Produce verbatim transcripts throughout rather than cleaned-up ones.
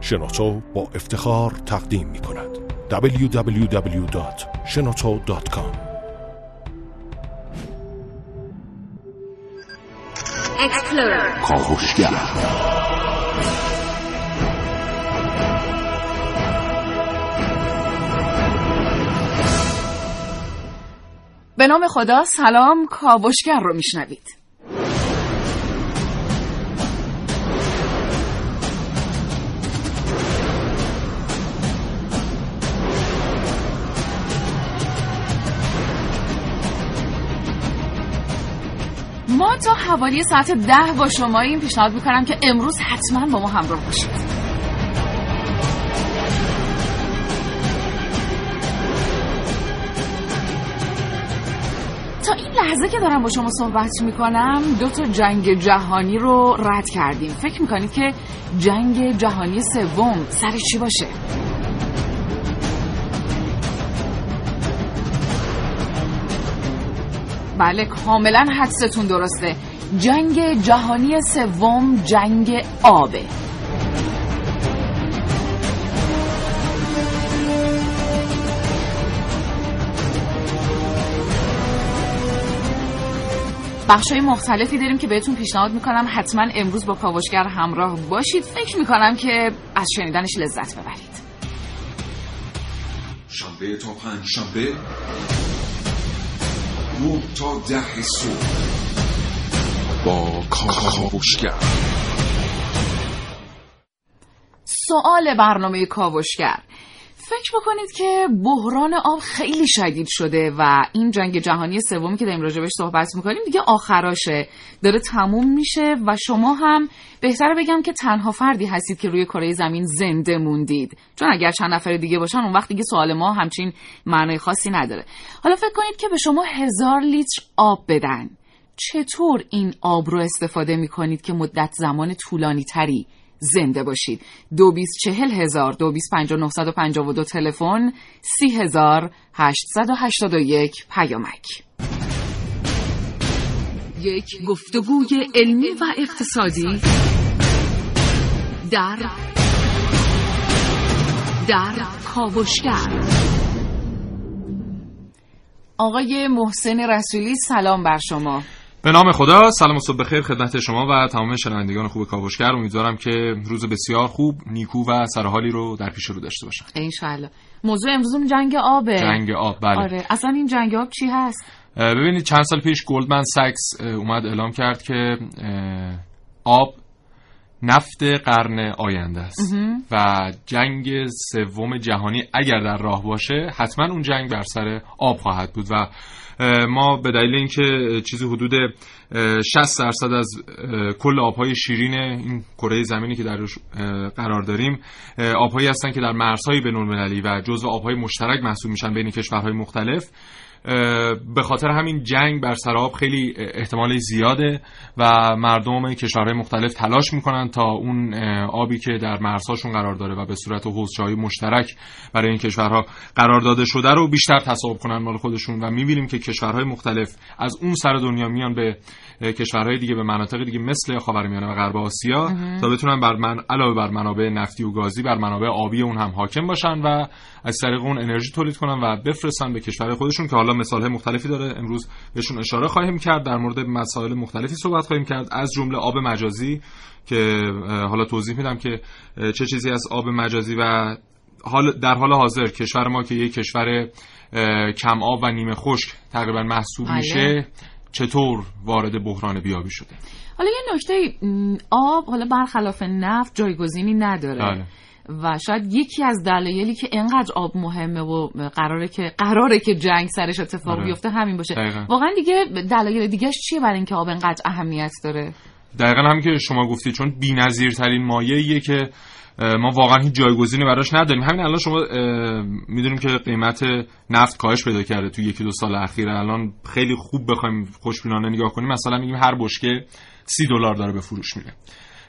شنوتو با افتخار تقدیم می کند دبلیو دبلیو دبلیو دات شنوتو دات کام. کاوشگر به نام خدا. سلام، کاوشگر رو میشنوید. ما تا حوالی ساعت ده با شما این پیشنهاد میکنم که امروز حتما با ما همراه باشید. تا این لحظه که دارم با شما صحبت میکنم دو تا جنگ جهانی رو رد کردیم. فکر میکنید که جنگ جهانی سوم سر چی باشه؟ بله، کاملا حدستون درسته. جنگ جهانی سوم جنگ آبه. بخشای مختلفی داریم که بهتون پیشنهاد میکنم حتما امروز با کاوشگر همراه باشید. فکر میکنم که از شنیدنش لذت ببرید. شنبه تا پنج شنبه نه تا ده صبح با کاوشگر. سوال برنامه کاوشگر: فکر بکنید که بحران آب خیلی شدید شده و این جنگ جهانی سومی که داریم راجبش صحبت میکنیم دیگه آخراشه، داره تموم میشه و شما هم بهتره بگم که تنها فردی هستید که روی کره زمین زنده موندید، چون اگر چند نفر دیگه باشن اون وقت دیگه سوال ما همچین معنای خاصی نداره. حالا فکر کنید که به شما هزار لیتر آب بدن، چطور این آب رو استفاده میکنید که مدت زمان طولانی تری زنده باشید؟ دو بیس چهل هزار، دو بیس پنجا نهصد و پنجا و دو تلفن، سی هزار هشتصد و هشتاد و یک پیامک. یک گفتگوی علمی و اقتصادی در در کاوشگر. آقای محسن رسولی، سلام بر شما. به نام خدا. سلام و صبح بخیر خدمت شما و تمام شنوندگان خوب کاوشگر. امیدوارم که روز بسیار خوب، نیکو و سرحالی رو در پیش رو داشته باشن انشالله. موضوع امروزمون جنگ آبه. جنگ آب، بله. آره، اصلا این جنگ آب چی هست؟ ببینید چند سال پیش گلدمن ساکس اومد اعلام کرد که آب نفت قرن آینده است و جنگ سوم جهانی اگر در راه باشه حتما اون جنگ بر سر آب خواهد بود و ما به دلیل اینکه چیزی حدود شصت درصد از کل آبهای شیرین این کره زمینی که درش قرار داریم آبهایی هستن که در مرزهای بین‌المللی و جزو آبهای مشترک محسوب میشن بین کشورهای مختلف، به خاطر همین جنگ بر سر آب خیلی احتمال زیاده و مردم کشورهای مختلف تلاش میکنن تا اون آبی که در مرزهاشون قرار داره و به صورت حوضچه‌های مشترک برای این کشورها قرار داده شده رو بیشتر تصاحب کنن مال خودشون و میبینیم که کشورهای مختلف از اون سر دنیا میان به کشورهای دیگه، به مناطق دیگه مثل خاورمیانه و غرب آسیا تا بتونن بر من علاوه بر منابع نفتی و گازی بر منابع آبی اون هم حاکم باشن و از طریق اون انرژی تولید کنن و بفرستن به کشور خودشون که حالا مثال‌های مختلفی داره. امروز بهشون اشاره خواهیم کرد، در مورد مسائل مختلفی صحبت خواهیم کرد، از جمله آب مجازی که حالا توضیح میدم که چه چیزی از آب مجازی و حال در حال حاضر کشور ما که یک کشور کم آب و نیمه خشک تقریبا محسوب میشه چطور وارد بحران بیابی شده. حالا یه نکته: آب حالا برخلاف نفت جایگزینی نداره. آله. و شاید یکی از دلایلی که اینقدر آب مهمه و قراره که قراره که جنگ سرش اتفاق بیفته همین باشه. دقیقا. واقعا دیگه دلایل دیگه‌اش چیه برای اینکه آب اینقدر اهمیت داره؟ دقیقاً همین که شما گفتید، چون بی‌نظیرترین مایه‌ایه که ما واقعا هیچ جایگزینی براش نداریم. همین الان شما میدونیم که قیمت نفت کاهش پیدا کرده تو یکی دو سال اخیر. الان خیلی خوب بخوایم خوشبینانه نگاه کنیم مثلا میگیم هر بشکه سی دلار داره به فروش میره.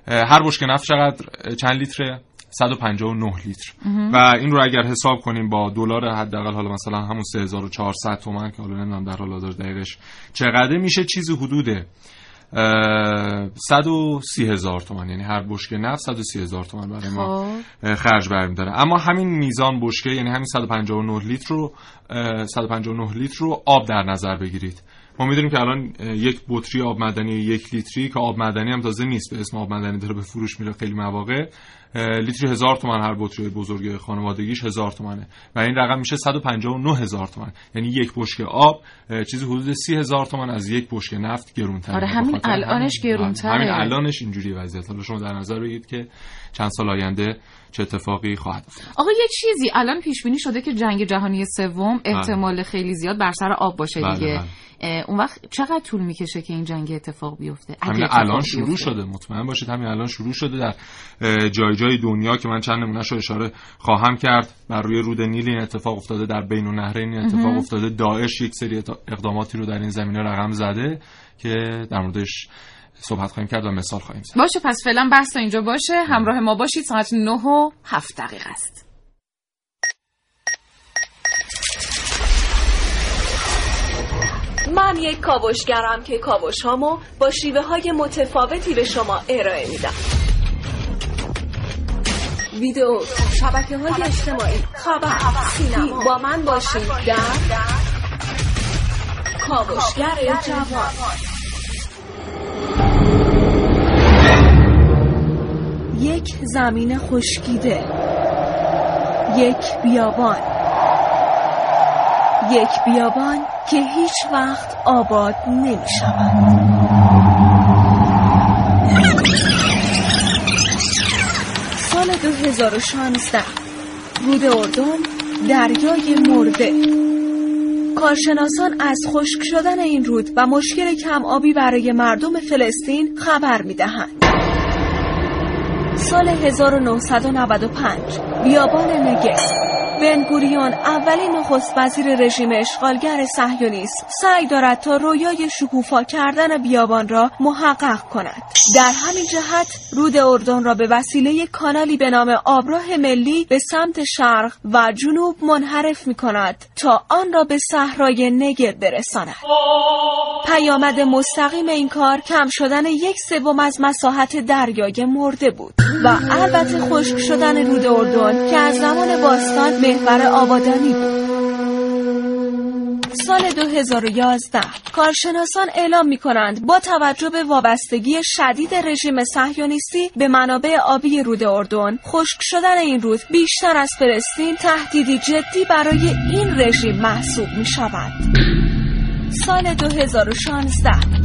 هر بشکه نفت چقدر چند لیتره؟ صد و پنجاه و نه لیتر و این رو اگر حساب کنیم با دلار حداقل حالا مثلا همون سه هزار و چهارصد تومان که حالا نمیدونم در حال حاضر دقیقش چقدر میشه، چیزی حدود صد و سی هزار تومان، یعنی هر بشکه نفت صد و سی هزار تومان برای ما خرج برمی‌داره. اما همین میزان بشکه، یعنی همین صد و پنجاه و نه لیتر رو صد و پنجاه و نه لیتر رو آب در نظر بگیرید. ما می‌دونیم که الان یک بطری آب مدنی یک لیتری که آب مدنی هم تازه نیست، به اسم آب مدنی داره به فروش میره خیلی مواقع، لیتری هزار تومان، هر بطری بزرگ خانوادگیش هزار تومانه و این رقم میشه صد و پنجاه و نه هزار تومان، یعنی یک بشکه آب چیزی حدود سی هزار تومان از یک بشکه نفت گرون‌تره. آره همین الانش گرون‌تره، همین الانش اینجوری وضعیت. حالا شما در نظر بگیرید که چند سال آینده چه اتفاقی خواهد افتاد. آقا یه چیزی الان پیش بینی شده که جنگ جهانی سوم احتمال بله. خیلی زیاد بر سر آب باشه دیگه. بله بله. اون وقت چقدر طول میکشه که این جنگ اتفاق بیفته؟ همین الان شروع بیفته. شده، مطمئن باشید همین الان شروع شده در جای جای دنیا که من چند نمونه‌شو اشاره خواهم کرد. بر روی رود نیل این اتفاق افتاده، در بین‌النهرین این اتفاق افتاده. داعش یک سری اقداماتی رو در این زمینه رقم زده که در موردش صحبت خواهیم کرد و مثال خواهیم زد. باشه، پس فعلا بحث تا اینجا باشه. همراه ما باشید، ساعت نه و هفت دقیقه است. من یک کاوشگرم که کاوش‌هامو با شیوه‌های متفاوتی به شما ارائه میدم. ویدئو، شبکه‌های اجتماعی، خبر، سینما. با من باشید در کاوشگر جوان. یک زمین خشکیده، یک بیابان، یک بیابان که هیچ وقت آباد نمی شود. سال دو هزار و شانزده رود اردن دریای مرده. کارشناسان از خشک شدن این رود و مشکل کم آبی برای مردم فلسطین خبر می دهند. سال هزار و نهصد و نود و پنج بیابان نگست. بن گوریون اولین نخست وزیر رژیم اشغالگر صهیونیست سعی دارد تا رویای شکوفا کردن بیابان را محقق کند. در همین جهت رود اردن را به وسیله کانالی به نام آبراه ملی به سمت شرق و جنوب منحرف می کند تا آن را به صحرای نگب برساند. پیامد مستقیم این کار کم شدن یک سوم از مساحت دریای مرده بود و البته خشک شدن رود اردن که از زمان باستان محور آبادانی بود. سال دو هزار و یازده کارشناسان اعلام می کنند با توجه به وابستگی شدید رژیم صهیونیستی به منابع آبی رود اردن، خشک شدن این رود بیشتر از فلسطین تهدیدی جدی برای این رژیم محسوب می شود. سال دو هزار و شانزده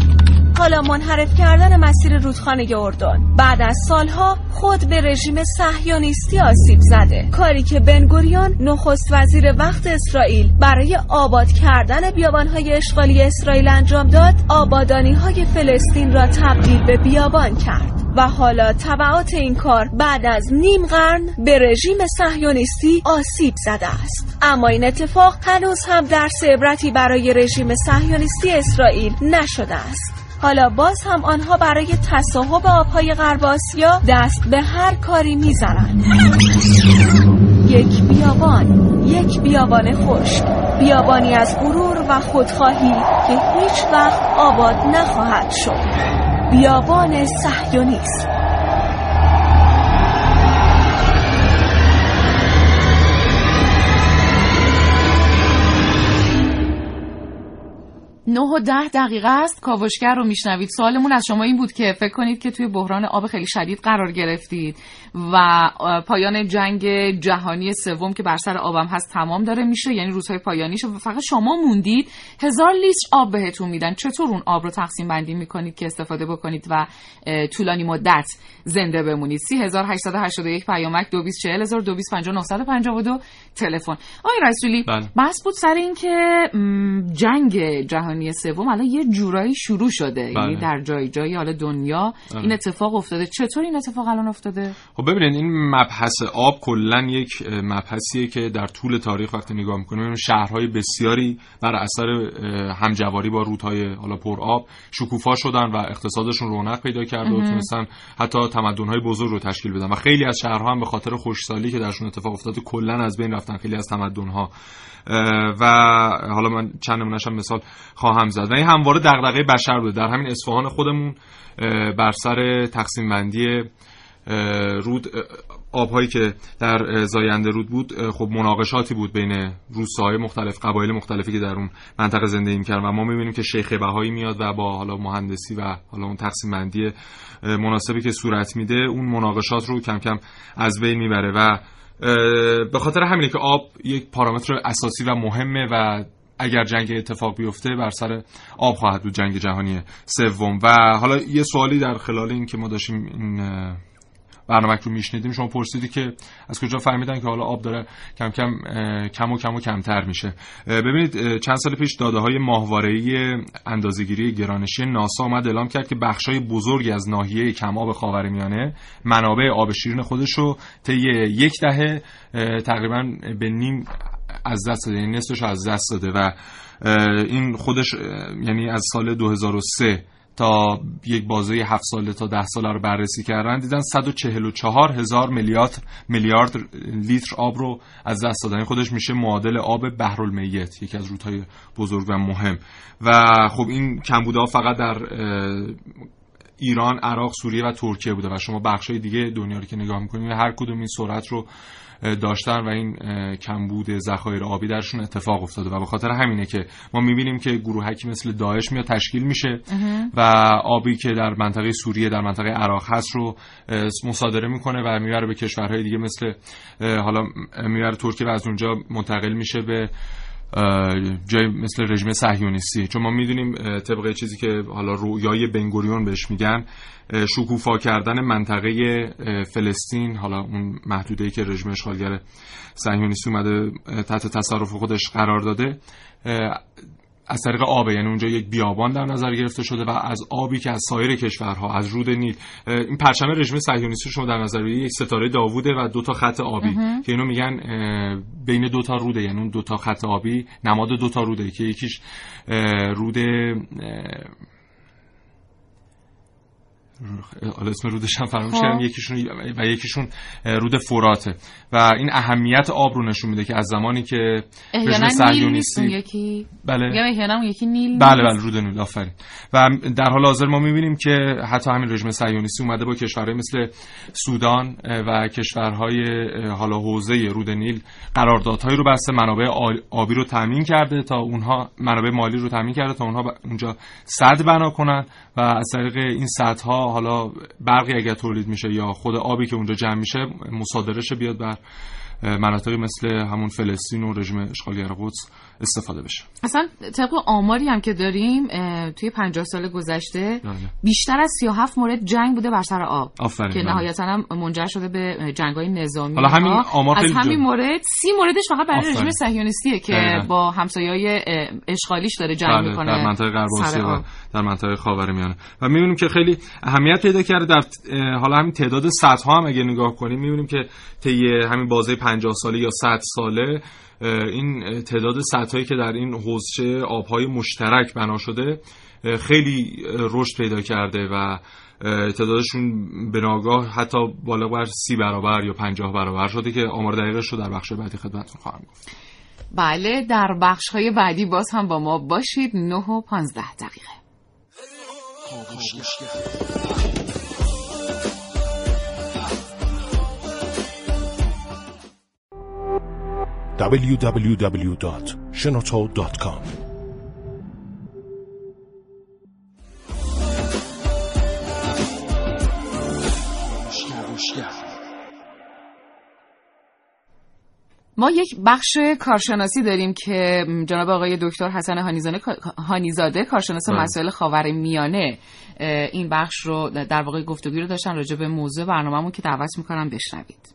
حالا منحرف کردن مسیر رودخانه اردن بعد از سالها خود به رژیم صهیونیستی آسیب زده، کاری که بن گوریون نخست وزیر وقت اسرائیل برای آباد کردن بیابان‌های اشغالی اسرائیل انجام داد، آبادانی‌های فلسطین را تبدیل به بیابان کرد و حالا تبعات این کار بعد از نیم قرن به رژیم صهیونیستی آسیب زده است. اما این اتفاق هنوز هم درس عبرتی برای رژیم صهیونیستی اسرائیل نشده است. حالا باز هم آنها برای تصاحب آبهای غرب آسیا دست به هر کاری می‌زنند. یک بیابان، یک بیابان خشک، بیابانی از غرور و خودخواهی که هیچ وقت آباد نخواهد شد. بیابان صهیونیست. نه و ده دقیقه است. کاوشگر رو میشنوید. سوالمون از شما این بود که فکر کنید که توی بحران آب خیلی شدید قرار گرفتید و پایان جنگ جهانی سوم که بر سر آبم هست تمام داره میشه، یعنی روزهای پایانیشه، فقط شما موندید، هزار لیتر آب بهتون میدن، چطور اون آب رو تقسیم بندی میکنید که استفاده بکنید و طولانی مدت زنده بمونید؟ سه هزار و هشتصد و هشتاد و یک پیامک، دو بیست چهل هزار دو بیست پنجاه نهصد و پنجاه و دو تلفن. آقای رسولی بحث بود سر این که جنگ جهانی سوم الان یه جورایی شروع شده، یعنی در جای جای حال دنیا بله. این اتفاق افتاده. چطور این اتفاق الان افتاده؟ خب ببینید، این مبحث آب کلا یک مبحثیه که در طول تاریخ وقتی نگاه می‌کنیم شهرهای بسیاری بر اثر همجواری با رودهای حالا پر آب شکوفا شدن و اقتصادشون رونق پیدا کرد و تونستن حتی تمدن‌های بزرگ رو تشکیل بدن و خیلی از شهرها هم به خاطر خشکسالی که درشون اتفاق افتاده کلا از بین رفتن خیلی از تمدن‌ها. و حالا من چند نمونه‌اش مثال خواهم با هم زدن. این همواره دغدغه بشر بوده. در همین اصفهان خودمون بر سر تقسیم بندی رود، آبهایی که در زاینده رود بود، خب مناقشاتی بود بین روستاهای مختلف، قبایل مختلفی که در اون منطقه زندگی می‌کردن و ما می‌بینیم که شیخ بهایی میاد و با حالا مهندسی و حالا اون تقسیم بندی مناسبی که صورت میده اون مناقشات رو کم کم از بین میبره و به خاطر همینه که آب یک پارامتر اساسی و مهمه و اگر جنگ اتفاق بیفته بر سر آب خواهد بود، جنگ جهانی سوم. و حالا یه سوالی در خلال این که ما داشتیم این برنامه رو میشنیدیم شما پرسیدی که از کجا فهمیدن که حالا آب داره کم کم کم و کم و کمتر میشه. ببینید چند سال پیش داده‌های ماهواره‌ای اندازه‌گیری گرانشی ناسا اومد اعلام کرد که بخشای بزرگی از ناحیه کم آب خاورمیانه منابع آب شیرین خودش رو طی یک دهه تقریباً به نیم از دست داده، یعنی نصفش از دست داده و این خودش یعنی از سال دو هزار و سه تا یک بازه هفت ساله تا ده ساله رو بررسی کردن، دیدن صد و چهل و چهار هزار میلیارد لیتر آب رو از دست دادن. خودش میشه معادل آب بحرالمیت، یکی از رودهای بزرگ و مهم. و خب این کمبودها فقط در ایران، عراق، سوریه و ترکیه بوده و شما بخشای دیگه دنیا رو که نگاه میکنید هر کدوم این سرعت رو داشتن و این کمبود ذخایر آبی درشون اتفاق افتاده و به خاطر همینه که ما میبینیم که گروهکی مثل داعش میاد تشکیل میشه و آبی که در منطقه سوریه، در منطقه عراق هست رو مصادره میکنه و میبره به کشورهای دیگه، مثل حالا میبره ترکیه و از اونجا منتقل میشه به جای مثل رژیم صهیونیستی. چون ما میدونیم طبقه چیزی که حالا رویای بن گوریون بهش میگن، شکوفا کردن منطقه فلسطین، حالا اون محدوده‌ای که رژیم اشغالگر صهیونیستی اومده تحت تصرف خودش قرار داده، از طریق آبه. یعنی اونجا یک بیابان در نظر گرفته شده و از آبی که از سایر کشورها، از رود نیل، این پرچم رژیم صهیونیستی شما در نظر بگیرید یک ستاره داووده و دو تا خط آبی که اینو میگن بین دو تا روده، یعنی اون دو تا خط آبی نماد دو تا روده که یکیش رود حالا اسم رودش هم فراموش کردم، یکیشون و یکیشون رود فراته و این اهمیت آب رو نشون میده که از زمانی که رژیم صهیونیستی یکی بله میگم یکی نیل بله بله رود نیل آفرین. و در حال حاضر ما میبینیم که حتی همین رژیم صهیونیستی اومده با کشورهای مثل سودان و کشورهای حالا حوزه رود نیل قراردادهایی رو بسته، منابع آبی رو تامین کرده تا اونها، منابع مالی رو تامین کرده تا اونها اونجا سد بنا کنن و از طریق این سدها حالا برقی اگر تولید میشه یا خود آبی که اونجا جمع میشه مصادرهش بیاد بر مناطقی مثل همون فلسطین و رژیم اشغالگر قدس استفاده بشه. اصلا طبق آماری هم که داریم توی پنجاه سال گذشته داره. بیشتر از سی و هفت مورد جنگ بوده بر سر آب آفرین که نهایتاً هم منجر شده به جنگ‌های نظامی. حالا همین آمار از همین مورد سی موردش فقط برای رژیم صهیونیستیه که داره. با همسایه‌های اشغالیش داره جنگ داره. میکنه در منطقه غرب آسیا و در منطقه خاورمیانه و می‌بینیم که خیلی اهمیت پیدا کرده. در حالا همین تعداد سدها هم اگه نگاه کنیم می‌بینیم که طی همین بازه پنجاه ساله یا صد ساله این تعداد سدهایی که در این حوزچه آبهای مشترک بنا شده خیلی رشد پیدا کرده و تعدادشون به ناگاه حتی بالا بر سی برابر یا پنجاه برابر شده که آمار دقیقش رو در بخش بعدی خدمتتون خواهم گفت. بله در بخش‌های بعدی باز هم با ما باشید. نه و پانزده دقیقه دبلیو دبلیو دبلیو دات شنوتو دات کام. ما یک بخش کارشناسی داریم که جناب آقای دکتر حسن هانیزاده کارشناس مسائل خاورمیانه این بخش رو در واقع گفتگویی رو داشتن راجع به موضوع برنامه‌مون که دعوت می‌کنم بشنوید.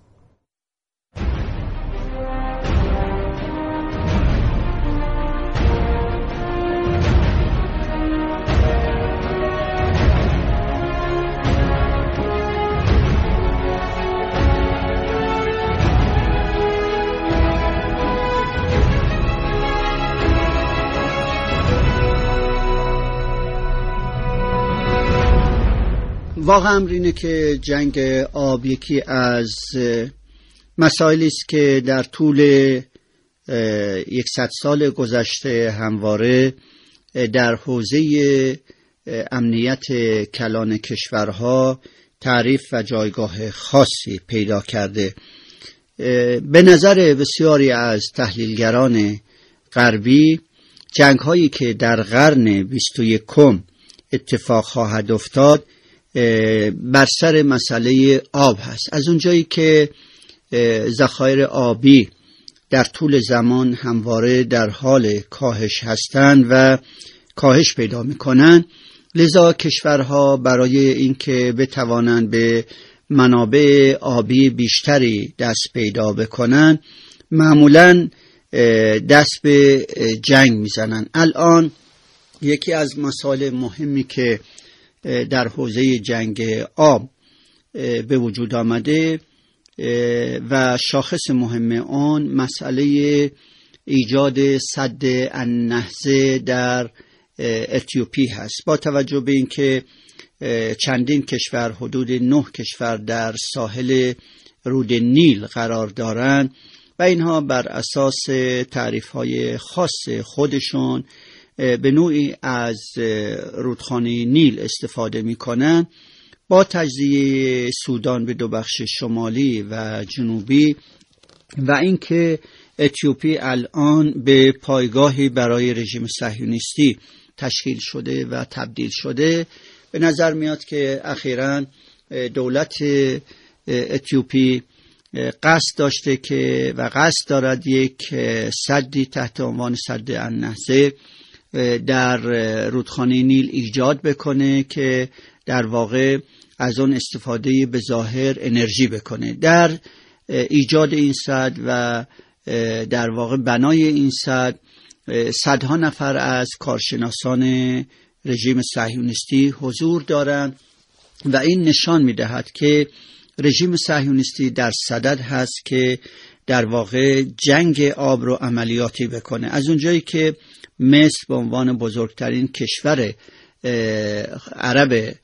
واقع امر اینه که جنگ آب یکی از مسائلی است که در طول یک صد سال گذشته همواره در حوزه امنیت کلان کشورها تعریف و جایگاه خاصی پیدا کرده. به نظر بسیاری از تحلیلگران غربی، جنگ‌هایی که در قرن بیست و یکم اتفاق خواهد افتاد بر سر مسئله آب هست. از اونجایی که ذخایر آبی در طول زمان همواره در حال کاهش هستند و کاهش پیدا می‌کنند، لذا کشورها برای اینکه بتوانند به منابع آبی بیشتری دست پیدا بکنند معمولاً دست به جنگ میزنند. الان یکی از مسائل مهمی که در حوزه جنگ آب به وجود آمده و شاخص مهم آن مسئله ایجاد سد النهضه در اتیوپی هست. با توجه به اینکه چندین کشور، حدود نه کشور در ساحل رود نیل قرار دارند و اینها بر اساس تعریف‌های خاص خودشون به نوعی از رودخانه نیل استفاده می‌کنند، با تجزیه سودان به دو بخش شمالی و جنوبی و اینکه اتیوپی الان به پایگاهی برای رژیم صهیونیستی تشکیل شده و تبدیل شده، به نظر میاد که اخیراً دولت اتیوپی قصد داشته که و قصد دارد یک سدی تحت عنوان سد النهضه در رودخانه نیل ایجاد بکنه که در واقع از آن استفاده به ظاهر انرژی بکنه. در ایجاد این سد و در واقع بنای این سد، صدها نفر از کارشناسان رژیم صهیونیستی حضور دارند و این نشان می‌دهد که رژیم صهیونیستی در صدد هست که در واقع جنگ آب رو عملیاتی بکنه. از اونجایی که مصر به عنوان بزرگترین کشور عرب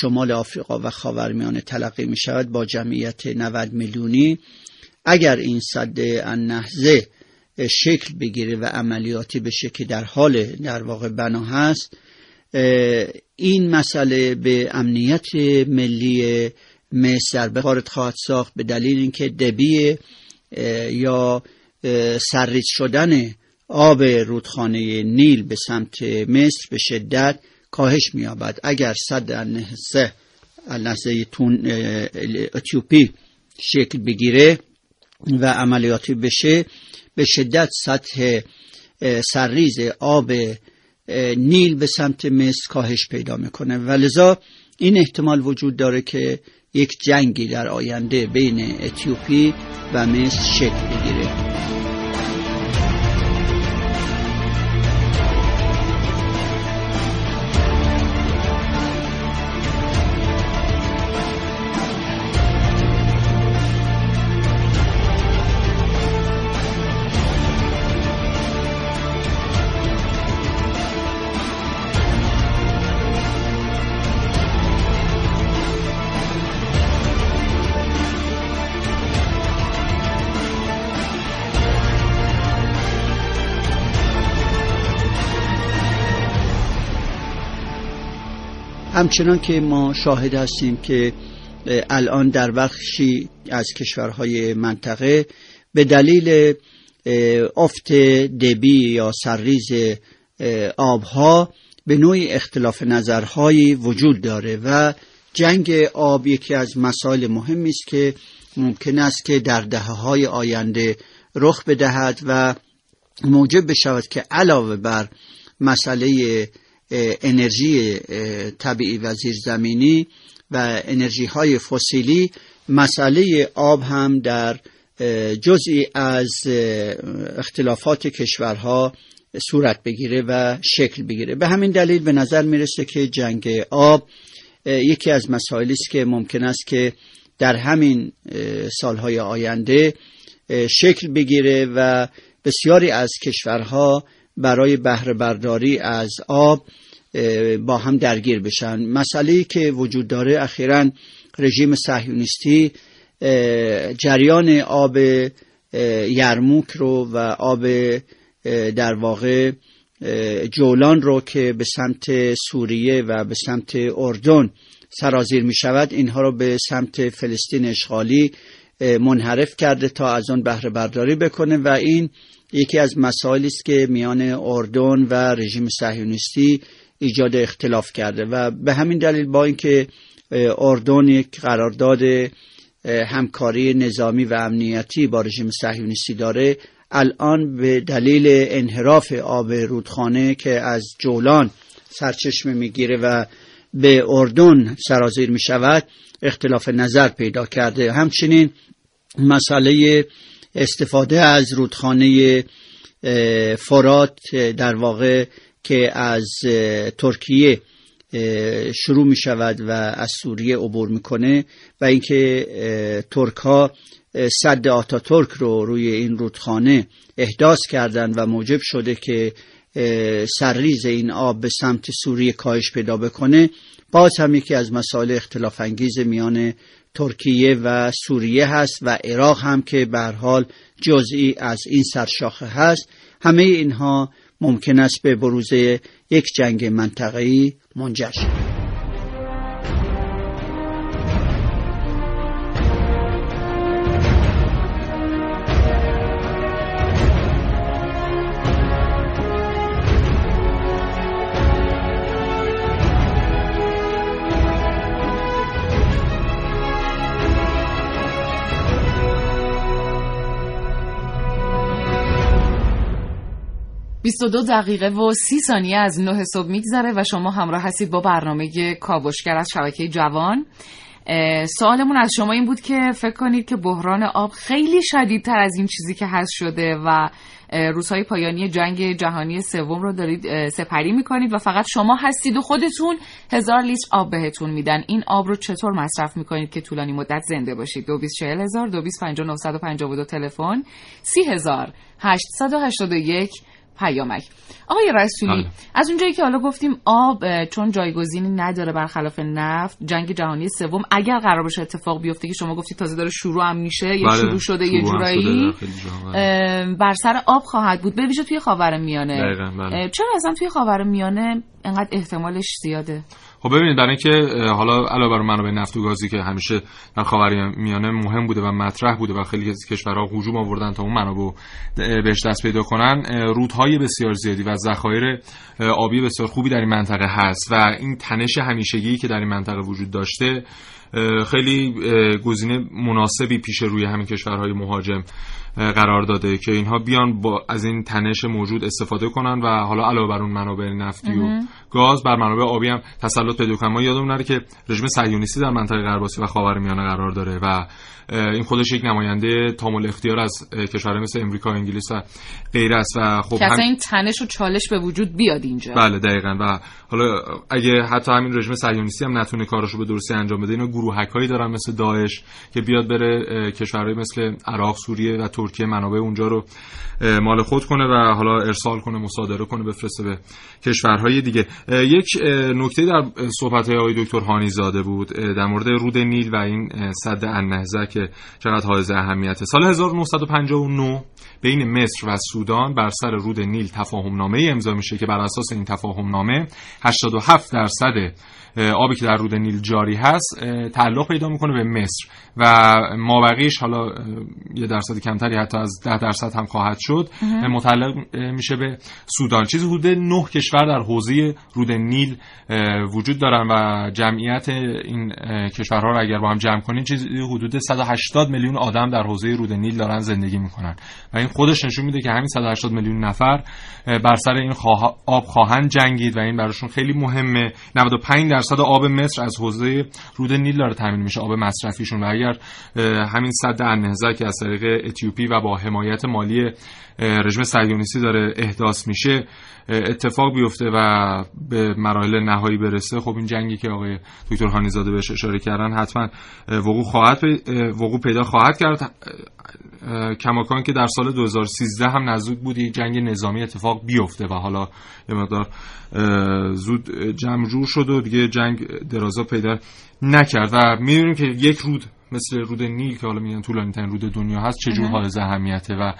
شمال آفریقا و خاورمیانه تلقی می شود با جمعیت نود میلیونی، اگر این سد النهضه شکل بگیره و عملیاتی بشه که در حال در واقع بنا هست، این مسئله به امنیت ملی مصر به خارج خواهد ساخت، به دلیل اینکه دبی یا سرریز شدن آب رودخانه نیل به سمت مصر به شدت کاهش می‌یابد. اگر سد النهضه النهضه اتیوپی شکل بگیره و عملیاتی بشه، به شدت سطح سرریز آب نیل به سمت مصر کاهش پیدا می‌کنه و لذا این احتمال وجود داره که یک جنگی در آینده بین اتیوپی و مصر شکل بگیره. همچنان که ما شاهد هستیم که الان در بخشی از کشورهای منطقه به دلیل افت دبی یا سرریز آبها به نوعی اختلاف نظرهایی وجود داره و جنگ آب یکی از مسائل مهمی است که ممکن است که در دهه‌های آینده رخ بدهد و موجب بشود که علاوه بر مسئله انرژی طبیعی و زیرزمینی و انرژی های فسیلی، مسئله آب هم در جزئی از اختلافات کشورها صورت بگیره و شکل بگیره. به همین دلیل به نظر میرسه که جنگ آب یکی از مسائلی است که ممکن است که در همین سالهای آینده شکل بگیره و بسیاری از کشورها برای بهره برداری از آب با هم درگیر بشن. مسئله‌ای که وجود داره، اخیراً رژیم صهیونیستی جریان آب یرموک رو و آب در واقع جولان رو که به سمت سوریه و به سمت اردن سرازیر می شود، اینها رو به سمت فلسطین اشغالی منحرف کرده تا از آن بهره برداری بکنه. و این یکی از مسائلی است که میان اردن و رژیم صهیونیستی ایجاد اختلاف کرده و به همین دلیل با اینکه اردن یک قرارداد همکاری نظامی و امنیتی با رژیم صهیونیستی داره، الان به دلیل انحراف آب رودخانه که از جولان سرچشمه میگیره و به اردن سرازیر می شود اختلاف نظر پیدا کرده. همچنین مسئله استفاده از رودخانه فرات در واقع که از ترکیه شروع می شود و از سوریه عبور می کنه و اینکه ترک ها سد آتا ترک رو روی این رودخانه احداث کردند و موجب شده که سرریز این آب به سمت سوریه کاهش پیدا بکنه، باز هم یکی از مسائل اختلاف انگیز میان ترکیه و سوریه هست و عراق هم که به هر حال جزئی از این سرشاخه هست. همه اینها ممکن است به بروز یک جنگ منطقه‌ای منجر شود. بیست و دو دقیقه و سی ثانیه از نه صبح میگذره و شما همراه هستید با برنامه کاوشگر از شبکه جوان. سوالمون از شما این بود که فکر کنید که بحران آب خیلی شدیدتر از این چیزی که هست شده و روزهای پایانی جنگ جهانی سوم رو دارید سپری میکنید و فقط شما هستید و خودتون هزار لیتر آب بهتون میدن، این آب رو چطور مصرف میکنید که طولانی مدت زنده باشید؟ دو بیست چهل هزار، دو بیست پنجاه نهصد و پنجاه و دو تلفن، سی هزار هشتصد و هشتاد و یک پیامک. آقای رسولی، از اونجایی که حالا گفتیم آب چون جایگزینی نداره برخلاف نفت، جنگ جهانی سوم اگر قرار بشه اتفاق بیفته که شما گفتید تازه داره شروع هم میشه یا شروع شده یه جورایی بر سر آب خواهد بود، به ویژه توی خاورمیانه. چرا اصلا توی خاورمیانه انقدر احتمالش زیاده؟ خب ببینید، برای اینکه حالا علاوه بر منابع نفت و گازی که همیشه در خاورمیانه مهم بوده و مطرح بوده و خیلی از کشورها هجوم آوردن تا اون منابع بهش دست پیدا کنن، رودهای بسیار زیادی و ذخایر آبی بسیار خوبی در این منطقه هست و این تنش همیشگی که در این منطقه وجود داشته خیلی گزینه مناسبی پیش روی همین کشورهای مهاجم قرار داده که اینها بیان با از این تنش موجود استفاده کنن و حالا علاوه بر اون منابع نفتی و گاز بر منابع آبی هم تسلط پیدا کنن. ما یادمون نره که رژیم صهیونیستی در منطقه غرباسی و خاورمیانه قرار داره و این خودش یک نماینده تامل اختیار از کشورهای مثل امریکا، انگلیس و غیره است و خب هم... این تنش و چالش به وجود بیاد اینجا. بله دقیقاً. و حالا اگه حتی همین رژیم صهیونیستی هم نتونه کاراشو به درستی انجام بده، اینا گروهکایی دارن مثل داعش که بیاد بره کشورهای مثل عراق، سوریه و ترکیه منابع اونجا رو مال خود کنه و حالا ارسال کنه، مصادره کنه، بفرسته به کشورهای دیگه. یک نکته در صحبت‌های آقای دکتر هانی زاده بود در مورد رود نیل و این سد النهضه که چقدر حائز اهمیته. سال هزار و نهصد و پنجاه و نه بین مصر و سودان بر سر رود نیل تفاهم‌نامه‌ای امضا میشه که بر اساس این تفاهم‌نامه هشتاد و هفت درصد آبی که در رود نیل جاری هست تعلق پیدا میکنه به مصر و مابقیش حالا یه درصد کمتری حتی از ده درصد هم خواهد شد متعلق میشه به سودان. چیز حدود نه کشور در حوزه رود نیل وجود دارن و جمعیت این کشورها رو اگر با هم جمع کنیم چیز حدود صد و هشتاد میلیون آدم در حوزه رود نیل دارن زندگی میکنن و این خودش نشون میده که همین صد و هشتاد میلیون نفر بر سر این خواه... آب خواهند جنگید و این براشون خیلی مهمه. نود و پنج درصد آب مصر از حوزه رود نیل داره تامین میشه، آب مصرفیشون. و اگر همین سد النهضه که از طریق اتیوپی و با حمایت مالی رژیم صهیونیستی داره احداث میشه اتفاق بیفته و به مراحل نهایی برسه، خب این جنگی که آقای دکتر هانی زاده بهش اشاره کردن حتما وقوع خواهد وقوع پیدا خواهد کرد، کماکان که در سال دو هزار و سیزده هم نزدیک بود یک جنگ نظامی اتفاق بیفته و حالا یه مقدار زود جمع جور شد و دیگه جنگ درازا پیدا نکرد و می‌بینیم که یک رود مثل رود نیل که حالا میگن طولانی ترین رود دنیا هست چه جور حائز اهمیته و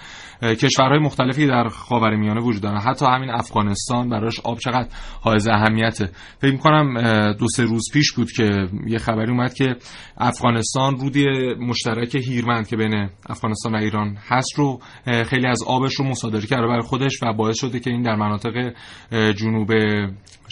کشورهای مختلفی در خاورمیانه وجود داره، حتی همین افغانستان براش آب چقدر حائز اهمیته. فکر می‌کنم دو سه روز پیش بود که یه خبری اومد که افغانستان رود مشترک هیرمند که بین افغانستان و ایران هست رو خیلی از آبش رو مصادره کرده برای خودش و باعث شده که این در مناطق جنوب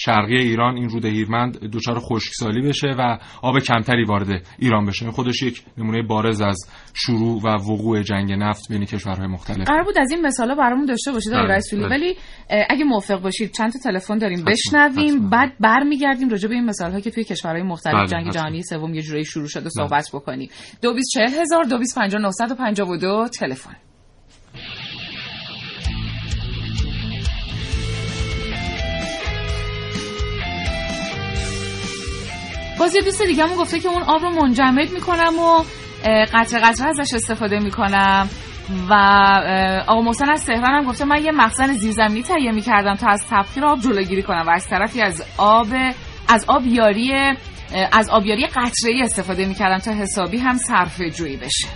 شرقی ایران این رود هیرمند دچار خشکسالی بشه و آب کمتری وارد ایران بشه. این خودش یک نمونه بارز از شروع و وقوع جنگ نفت بین کشورهای مختلف. قرار بود از این مثالا برامون داشته باشید آقای رئیس‌جمهور، ولی اگه موافق باشید چند تا تلفن داریم بشنویم حتما. بعد برمیگردیم راجع به این مثال‌ها که توی کشورهای مختلف بله، جنگ جهانی سوم یه جوری شروع شد و صحبت بله. بکنیم. دو بیست چهل هزار دو بیست پنجاه نهصد و پنجاه و دو تلفن. باز یه دوست دیگه همون گفته که اون آب رو منجمد میکنم و قطره قطره ازش استفاده میکنم و آقا محسن از تهران هم گفته من یه مخزن زیرزمینی تهیه میکردم تا از تبخیر آب جلوگیری کنم و از طرفی از آب از آبیاری از آبیاری قطره‌ای استفاده میکردم تا حسابی هم صرفه جویی بشه.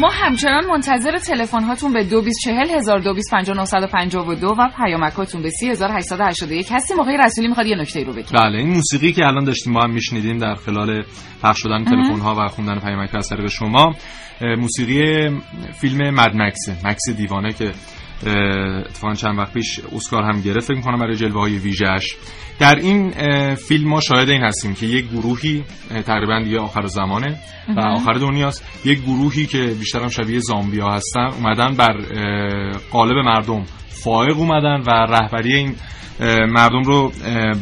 ما همچنان منتظر تلفن هاتون به دو بیست چهل هزار دو بیست پنجاه نهصد و پنجاه و دو و پیامکاتون به سی هزار هشتصد و هشتاد و یک هستیم. آقای رسولی میخواد یه نکته رو بگه. بله، این موسیقی که الان داشتیم ما هم میشنیدیم در خلال پخش شدن تلفن ها و خوندن پیامک از طریق شما، موسیقی فیلم ماد مکس، مکس دیوانه که اتفاقا چند وقت پیش اسکار هم گرفت فکر می‌کنم برای جلوه‌های ویژه‌اش. در این فیلم ما شاهد این هستیم که یک گروهی تقریبا دیگه آخر زمانه و آخر دنیاست، یک گروهی که بیشتر هم شبیه زامبیا هستن اومدن بر قالب مردم فائق اومدن و رهبری این مردم رو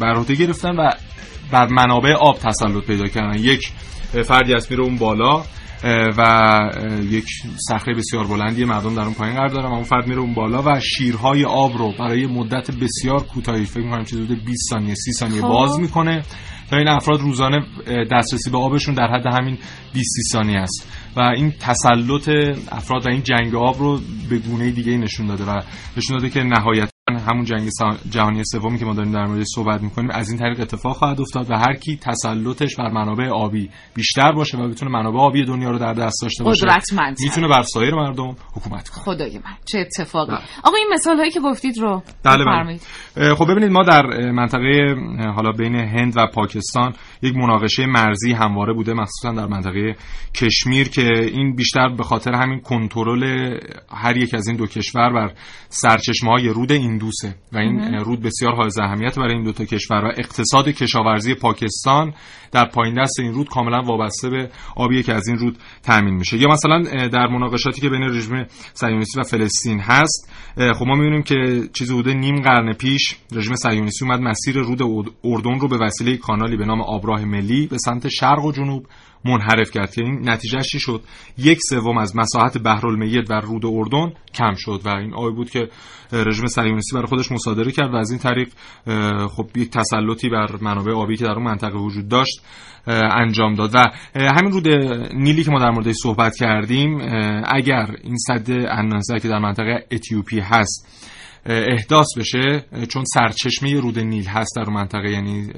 بر عهده گرفتن و بر منابع آب تسلط پیدا کردن. یک فردی هست میره اون بالا و یک صخره بسیار بلندی مردم در اون پایین قرار دارن و اون فرد میره اون بالا و شیرهای آب رو برای مدت بسیار کوتاهی فکر می‌کنم چیزی حدود بیست ثانیه سی ثانیه باز میکنه و این افراد روزانه دسترسی به آبشون در حد همین بیست ثانیه است و این تسلط افراد و این جنگ آب رو به گونه دیگه نشون داده و نشون داده که نهایت همون جنگ جهانی سومی که ما داریم در موردش صحبت میکنیم از این طریق اتفاق خواهد افتاد و هر کی تسلطش بر منابع آبی بیشتر باشه و بتونه منابع آبی دنیا رو در دست داشته باشه میتونه بر سایر مردم حکومت کنه. خدای من چه اتفاقی. آقا این مثال هایی که گفتید رو بفرمایید. خب ببینید ما در منطقه حالا بین هند و پاکستان یک مناقشه مرزی همواره بوده مخصوصا در منطقه کشمیر که این بیشتر به خاطر همین کنترل هر یک از این دو کشور بر سرچشمه های رود اندوسه و این رود بسیار حائز اهمیت برای این دو تا کشور و اقتصاد کشاورزی پاکستان در پایین دست این رود کاملا وابسته به آبی که از این رود تامین میشه. یا مثلا در مناقشاتی که بین رژیم صهیونیستی و فلسطین هست، خب ما میبینیم که چیزی حدود نیم قرن پیش رژیم صهیونیستی اومد مسیر رود اردن رو به وسیله کانالی به نام آبراه ملی به سمت شرق و جنوب منحرف کرد که این نتیجهش چی شد؟ یک سوم از مساحت بحرالمیت و رود اردن کم شد و این آبی بود که رژیم صهیونیستی برای خودش مصادره کرد و از این طریق خب یک تسلطی بر منابع آبی که در اون منطقه وجود داشت انجام داد. و همین رود نیلی که ما در موردش صحبت کردیم، اگر این سد النهضه که در منطقه اتیوپی هست احداث بشه، چون سرچشمه رود نیل هست در منطقه، یعنی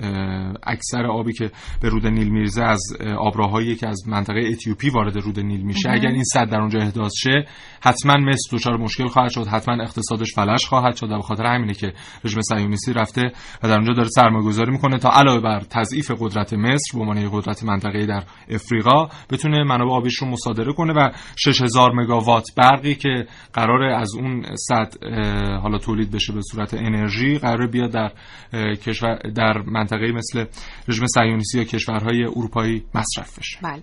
اکثر آبی که به رود نیل میرزه از آبراهایی که از منطقه اتیوپی وارد رود نیل میشه، اگر این سد در اونجا احداث شه حتما مصر دچار مشکل خواهد شد، حتما اقتصادش فلج خواهد شد. به خاطر همینه که رژیم صهیونیستی رفته و در اونجا داره سرمایه‌گذاری میکنه تا علاوه بر تضعیف قدرت مصر به معنی قدرت منطقه‌ای در افریقا بتونه منابع آبیش رو مصادره کنه و شش هزار مگاوات برقی که قراره از اون سد حالا تولید بشه به صورت انرژی قرار بیاد در کشور در منطقه مثل رژیم صهیونیستی یا کشورهای اروپایی مصرف بشه. بله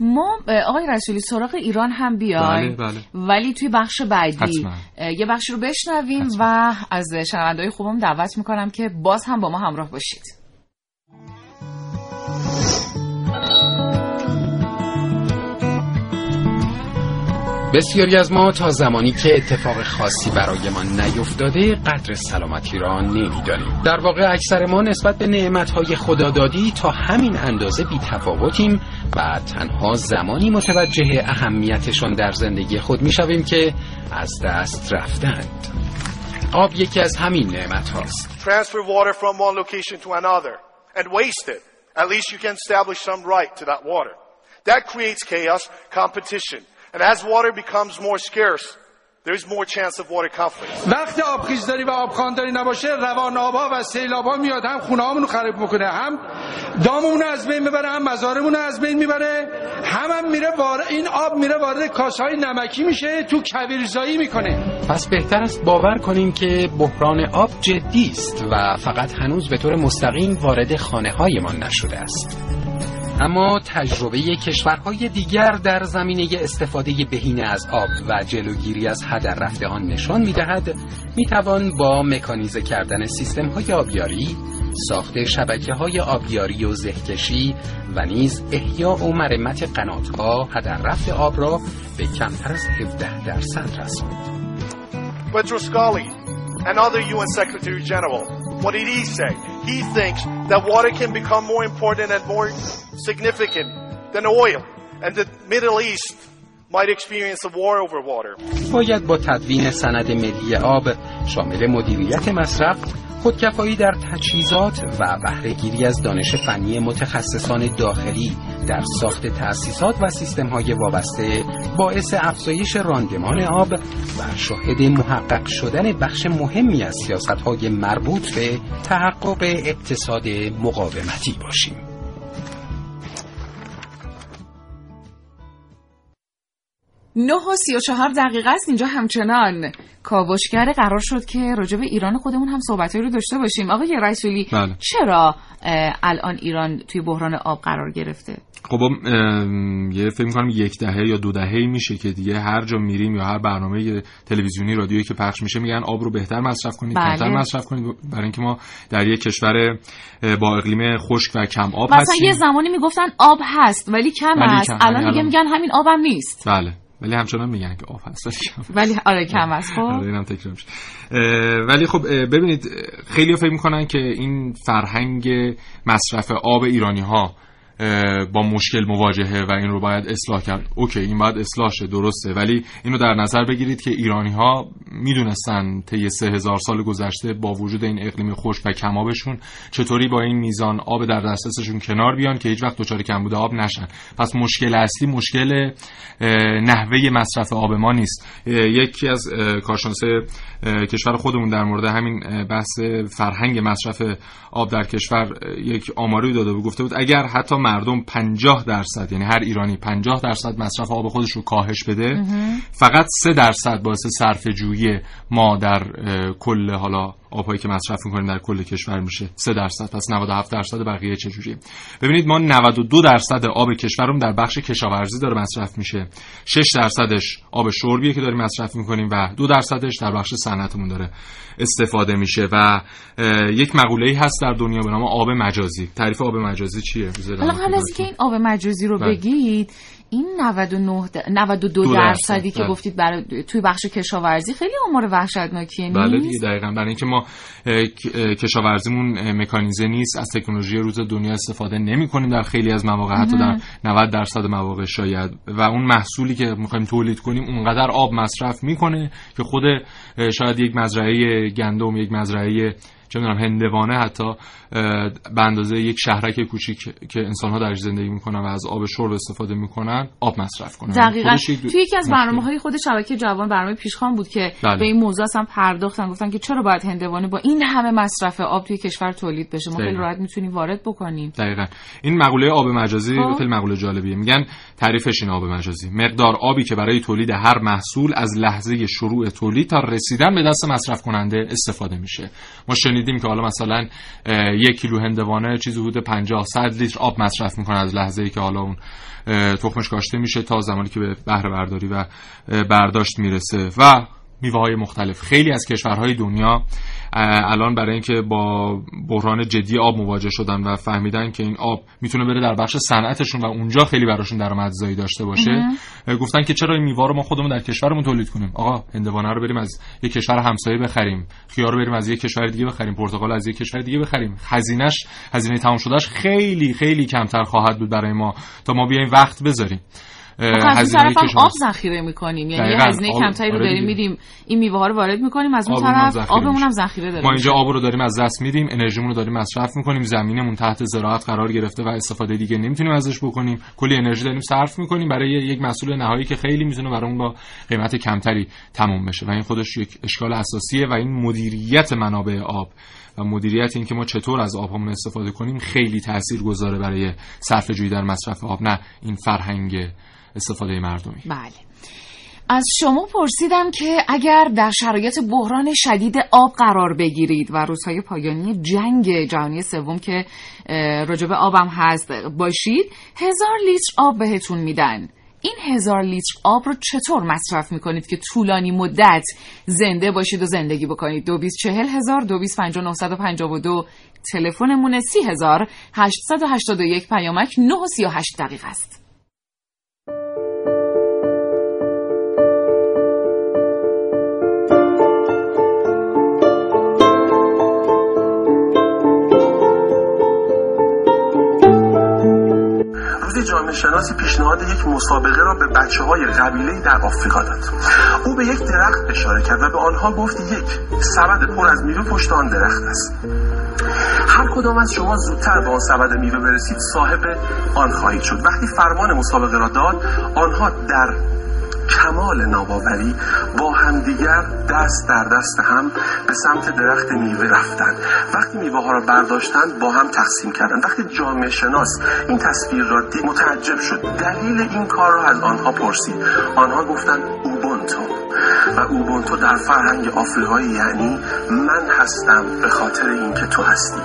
ما آقای رسولی سراغ ایران هم بیایم. بله، بله. ولی توی بخش بعدی حتما. یه بخش رو بشنویم حتما. و از شنونده‌های خوبم دعوت میکنم که باز هم با ما همراه باشید. بسیاری از ما تا زمانی که اتفاق خاصی برای ما نیفتاده قدر سلامتی را نمی‌دانیم. در واقع اکثر ما نسبت به نعمت‌های خدادادی تا همین اندازه بی‌تفاوتیم و تنها زمانی متوجه اهمیتشان در زندگی خود می‌شویم که از دست رفتند. آب یکی از همین نعمت هاست. Transfer water from one location to another and waste it. At least you can establish some right to that water. That creates chaos, competition. And as water becomes more scarce, there is more chance of water conflict. وقت آبخیزداری و آبخوانداری نباشه، روان آب‌ها و سیلاب‌ها میاد هم خونه‌هامون رو خراب می‌کنه، هم داممون رو از بین می‌بره، هم مزارمون رو از بین می‌بره، هم, هم میره وارد این آب میره وارد کاسه‌های نمکی میشه، تو کویرزایی می‌کنه. پس بهتر است باور کنیم که بحران آب جدی است و فقط هنوز به طور مستقیم وارد خانه‌هایمان نشده است. اما تجربه کشورهای دیگر در زمینه استفاده بهینه از آب و جلوگیری از هدر رفته آن نشان می‌دهد می‌توان با مکانیزه کردن سیستم‌های آبیاری، ساخت شبکه‌های آبیاری و زهکشی و نیز احیا و مرمت قنات‌ها هدر رفت آب را به کمتر از هفده درصد رساند. Petro Scali, another یو ان Secretary General. What did he say? He thinks that water can become more important and more significant than oil, and the Middle East might experience a war over water. باید با تدوین سند ملی آب شامل مدیریت مصرف، خودکفایی در تجهیزات و بهره‌گیری از دانش فنی متخصصان داخلی در ساخت تأسیسات و سیستم‌های وابسته باعث افزایش راندمان آب و شاهد محقق شدن بخش مهمی از سیاست‌های مربوط به تحقق اقتصاد مقاومتی باشیم. نه و سی و چهار دقیقه است اینجا همچنان. کاوشگر قرار شد که راجع به ایران خودمون هم صحبت‌هایی رو داشته باشیم. آقای رسولی بله. چرا الان ایران توی بحران آب قرار گرفته؟ خب یه فکر می‌کنم یک دهه یا دو دهه‌ای میشه که دیگه هر جا میریم یا هر برنامه تلویزیونی رادیویی که پخش میشه میگن آب رو بهتر مصرف کنید، بله. کمتر مصرف کنید، برای اینکه ما در یک کشور با اقلیم خشک و کم آب هستیم. مثلا یه زمانی میگفتن آب هست ولی کم است، الان دیگه میگن همین آبم هم نیست. بله. ولی همچنان میگن که آب هست ولی آره کم است. خب اینم تکرار میشه. ولی خب ببینید خیلی‌ها فکر می‌کنن که این فرهنگ مصرف آب ایرانی‌ها با مشکل مواجهه و این رو باید اصلاح کرد. اوکی این باید اصلاح شه، درسته، ولی اینو در نظر بگیرید که ایرانی‌ها میدونستن طی سه هزار سال گذشته با وجود این اقلیم خشک و کم‌آبشون چطوری با این میزان آب در دسترسشون کنار بیان که هیچ وقت دچار کمبود آب نشن. پس مشکل اصلی مشکل نحوه مصرف آب ما نیست. یکی از کارشناسای کشور خودمون در مورد همین بحث فرهنگ مصرف آب در کشور یک آماری داده بود، گفته بود اگر حتی مردم پنجاه درصد یعنی هر ایرانی پنجاه درصد مصرف آب خودش رو کاهش بده، فقط سه درصد باعث صرفه جویی ما در کل حالا آبهایی که مصرف می‌کنیم در کل کشور میشه، سه درصد. پس نود و هفت درصد بقیه چجوریه؟ ببینید ما نود و دو درصد آب کشورمون در بخش کشاورزی داره مصرف میشه، شش درصدش آب شربیه که داریم مصرف می‌کنیم و دو درصدش در بخش صنعتمون داره استفاده میشه. و یک مقوله‌ای هست در دنیا به نام آب مجازی. تعریف آب مجازی چیه؟ حالا قبل از که این آب مجازی رو بگید، این نود و نه نود و دو درصدی که بله. گفتید برای توی بخش کشاورزی خیلی آمار وحشتناکیه. بله دیگه دقیقاً، برای اینکه ما کشاورزیمون مکانیزه نیست، از تکنولوژی روز دنیا استفاده نمی‌کنیم در خیلی از مواقع، حتی در نود درصد مواقع شاید، و اون محصولی که می‌خوایم تولید کنیم اونقدر آب مصرف می‌کنه که خود شاید یک مزرعه گندم، یک مزرعه چه می‌دونم هندوانه، حتی به اندازه یک شهرک کوچیک که انسان‌ها درش زندگی می‌کنن و از آب شرب استفاده می‌کنن آب مصرف کنن. دقیقاً توی یکی از برنامه‌های خود شبکه جوان، برنامه پیشخوان بود که دلی. به این موضوع هم پرداختن، گفتن که چرا باید هندوانه با این همه مصرف آب توی کشور تولید بشه؟ ما خیلی راحت می‌تونیم وارد بکنیم. دقیقاً این مقوله آب مجازی خیلی مقوله جالبیه. میگن تعریفش این آب مجازی مقدار آبی که برای تولید هر محصول از لحظه شروع تولید تا رسیدن به دست مصرف کننده استفاده میشه. ما شنیدیم که حالا مثلا یک کیلو هندوانه چیزی حدود پنجاه صد لیتر آب مصرف میکنه از لحظه‌ای که حالا اون تخمش کاشته میشه تا زمانی که به بهره برداری و برداشت میرسه. و میوه‌های مختلف خیلی از کشورهای دنیا الان برای اینکه با بحران جدی آب مواجه شدن و فهمیدن که این آب میتونه بره در بخش صنعتشون و اونجا خیلی براشون درآمدزایی داشته باشه، گفتن که چرا این میوه رو ما خودمون در کشورمون تولید کنیم؟ آقا هندوانه رو بریم از یک کشور همسایه بخریم، خیار رو بریم از یک کشور دیگه بخریم، پرتقال از یک کشور دیگه بخریم. هزینه‌اش، هزینه تمام شده‌اش خیلی خیلی کمتر خواهد بود برای ما تا ما بیایم وقت بذاریم. هزینه که شما آب ذخیره میکنیم، یعنی هزینه کمتری رو داریم میدیم، این میوه ها رو وارد میکنیم، از اون طرف آبمون هم ذخیره داریم. ما اینجا آب رو داریم از دست میدیم، انرژیمون رو داریم مصرف میکنیم، زمینمون تحت زراعت قرار گرفته و استفاده دیگه نمیتونیم ازش بکنیم، کلی انرژی داریم صرف میکنیم برای یک محصول نهایی که خیلی میتونه برامون با قیمت کمتری تموم بشه و این خودش یک اشکال اساسیه و این مدیریت منابع آب و مدیریت این که ما چطور از آبمون استفاده کنیم خیلی تاثیرگذاره برای صرف جویی در مصرف آب، نه این فرهنگ استفاده مردمی. بله. از شما پرسیدم که اگر در شرایط بحران شدید آب قرار بگیرید و روزهای پایانی جنگ جهانی سوم که راجب آبم هست باشید، هزار لیتر آب بهتون میدن، این هزار لیتر آب رو چطور مصرف میکنید که طولانی مدت زنده باشید و زندگی بکنید؟ دو بیست چهل هزار دو بیست پنجاه نهصد و پنجاه و دو تلفنمونه، سی هزار هشتصد و هشتاد و یک پیامک، نه و سی و هشت دقیقه است. جامعه شناسی پیشنهاد یک مسابقه را به بچه‌های قبیله‌ای در آفریقا داد. او به یک درخت اشاره کرد و به آنها گفت یک سبد پر از میوه پشت آن درخت است. هر کدام از شما زودتر به آن سبد میوه برسید صاحب آن خواهید شد. وقتی فرمان مسابقه را داد، آنها در کمال ناباوری با همدیگر دست در دست هم به سمت درخت میوه رفتند. وقتی میوه ها را برداشتند با هم تقسیم کردند. وقتی جامعه شناس این تصویر را دید متعجب شد. دلیل این کار را از آنها پرسید. آنها گفتند اوبونتو، و اوبونتو در فرهنگ آفریقایی یعنی من هستم به خاطر اینکه تو هستی.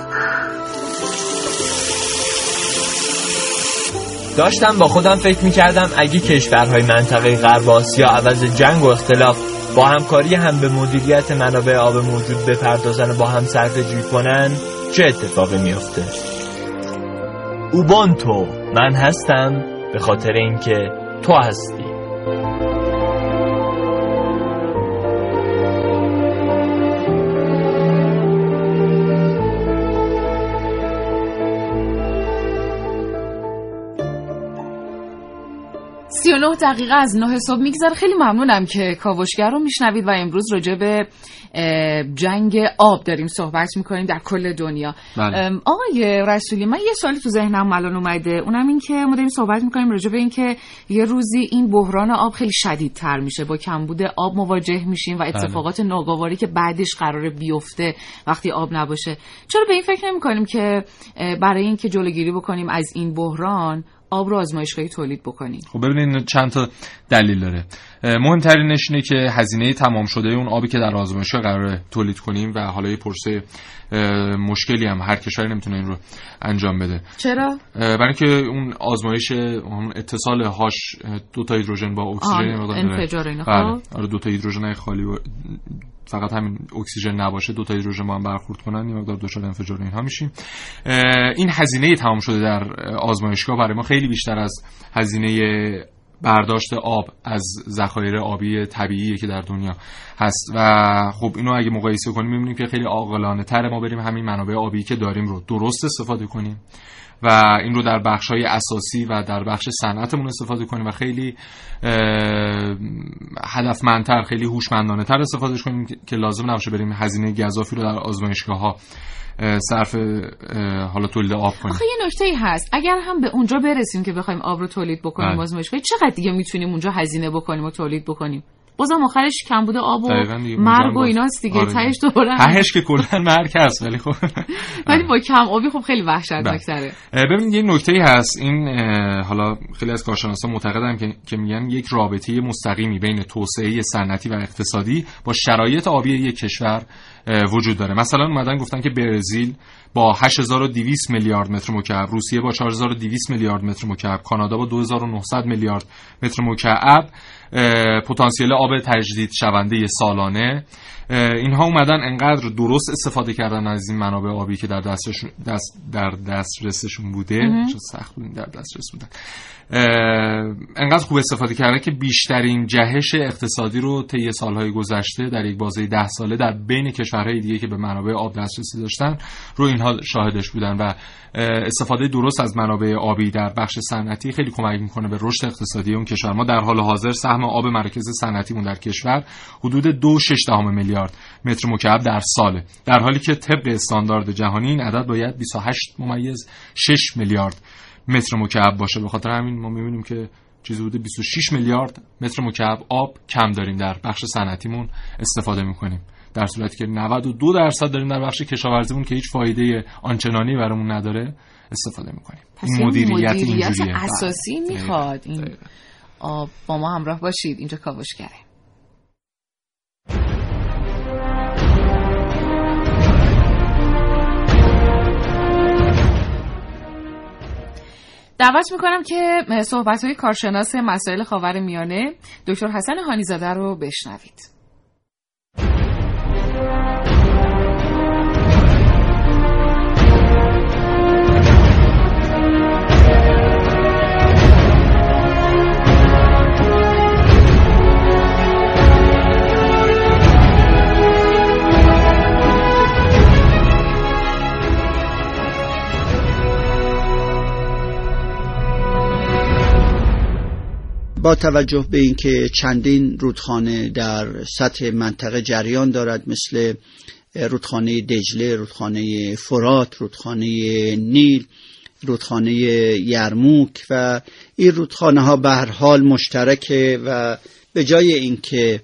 داشتم با خودم فکر می‌کردم اگه کشورهای منطقه غرب آسیا عوض جنگ و اختلاف با همکاری هم به مدیریت منابع آب موجود بپردازن و با هم صرفه‌جویی کنن چه اتفاقی میفته؟ اوبونتو، من هستم به خاطر اینکه تو هستی. نه دقیقه از نه صبح میگذره. خیلی ممنونم که کاوشگر رو میشنوید و امروز راجع به جنگ آب داریم صحبت میکنیم در کل دنیا. بله. آقای رسولی، من یه سوالی تو ذهنم الان اومده، اونم این که ما داریم صحبت میکنیم راجع به این که یه روزی این بحران آب خیلی شدیدتر میشه، با کمبود آب مواجه میشیم و اتفاقات بله. ناگواری که بعدش قراره بیفته وقتی آب نباشه. چرا به این فکر نمیکنیم که برای اینکه جلوگیری بکنیم از این بحران آب رو آزمایشگاهی تولید بکنید؟ خب ببینید چند تا دلیل داره. مهمترینش اینه که هزینه تمام شده اون آبی که در آزمایشگاه قراره تولید کنیم و حالا یه پرسه مشکلی هم هر کشوری نمیتونه این رو انجام بده. چرا؟ برای که اون آزمایش اون اتصال هاش دو تا هیدروژن با اکسیژن مقدار انفجار اینا، خب آره دو تا هیدروژن خالی و فقط همین اکسیژن نباشه، دو تا هیدروژن با هم برخورد کنن یه مقدار دچار انفجار اینها میشیم. این هزینه تمام شده در آزمایشگاه برای ما خیلی بیشتر از هزینه برداشت آب از ذخایر آبی طبیعیه که در دنیا هست و خب اینو اگه مقایسه کنیم می‌بینیم که خیلی عاقلانه تر ما بریم همین منابع آبی که داریم رو درست استفاده کنیم و این رو در بخش‌های اساسی و در بخش صنعتمون استفاده کنیم و خیلی هدفمندتر، خیلی هوشمندانه‌تر استفادهش کنیم که لازم نباشه بریم هزینه گزافی رو در آزمایشگاه‌ها صرف حالا تولید آب کنیم. آخه یه نکته‌ای هست، اگر هم به اونجا برسیم که بخوایم آب رو تولید بکنیم آزمایشگاهی، چقدر دیگه میتونیم اونجا هزینه بکنیم و تولید بکنیم؟ بازم آخرش کمبود آب و مرگ و ایناست دیگه. تهش دوباره تهش که کلا مرگ هست، ولی خب ولی با کم آبی خب خیلی وحشتناک‌تره. ببینید یه نکته‌ای هست، این حالا خیلی از کارشناسان معتقدن که که میگن یک رابطه مستقیمی بین توسعه صنعتی و اقتصادی با شرایط آبی یک کشور وجود داره. مثلا اومدن گفتن که برزیل با هشت هزار و دویست میلیارد متر مکعب، روسیه با چهار هزار و دویست میلیارد متر مکعب، کانادا با دو هزار و نهصد میلیارد متر مکعب پتانسیل آب تجدید شونده سالانه اینها اومدن انقدر درست استفاده کردن از این منابع آبی که در دسترسشون دست در دسترسشون بوده، چون سخت بود در دسترس بودن، انقدر خوب استفاده کردن که بیشترین جهش اقتصادی رو طی سالهای گذشته در یک بازه ده ساله در بین کشورهای دیگه که به منابع آب دسترسی داشتن رو اینها شاهدش بودن و استفاده درست از منابع آبی در بخش صنعتی خیلی کمک میکنه به رشد اقتصادی اون کشور. ما در حال حاضر سهم آب مرکز صنعتیمون در کشور حدود دو و شش دهم میلیارد متر مکعب در ساله، در حالی که طبق استاندارد جهانی این عدد باید بیست و هشت ممیز شش میلیارد متر مکعب باشه. به خاطر همین ما میبینیم که چیزی حدود بیست و شش میلیارد متر مکعب آب کم داریم در بخش صنعتیمون استفاده میکنیم، در صورتی که نود و دو درصد داریم در بخش کشاورزیمون که هیچ فایده آنچنانی برامون نداره استفاده میکنیم. این مدیریت اینجوریه اساسی میخواد. این آب با ما همراه باشید، اینجا کاوشگره. دعوت میکنم که صحبت‌های کارشناس مسائل خاورمیانه دکتر حسن هانی‌زاده رو بشنوید. با توجه به اینکه چندین رودخانه در سطح منطقه جریان دارد، مثل رودخانه دجله، رودخانه فرات، رودخانه نیل، رودخانه یرموک، و این رودخانه ها به هر حال مشترکه و به جای اینکه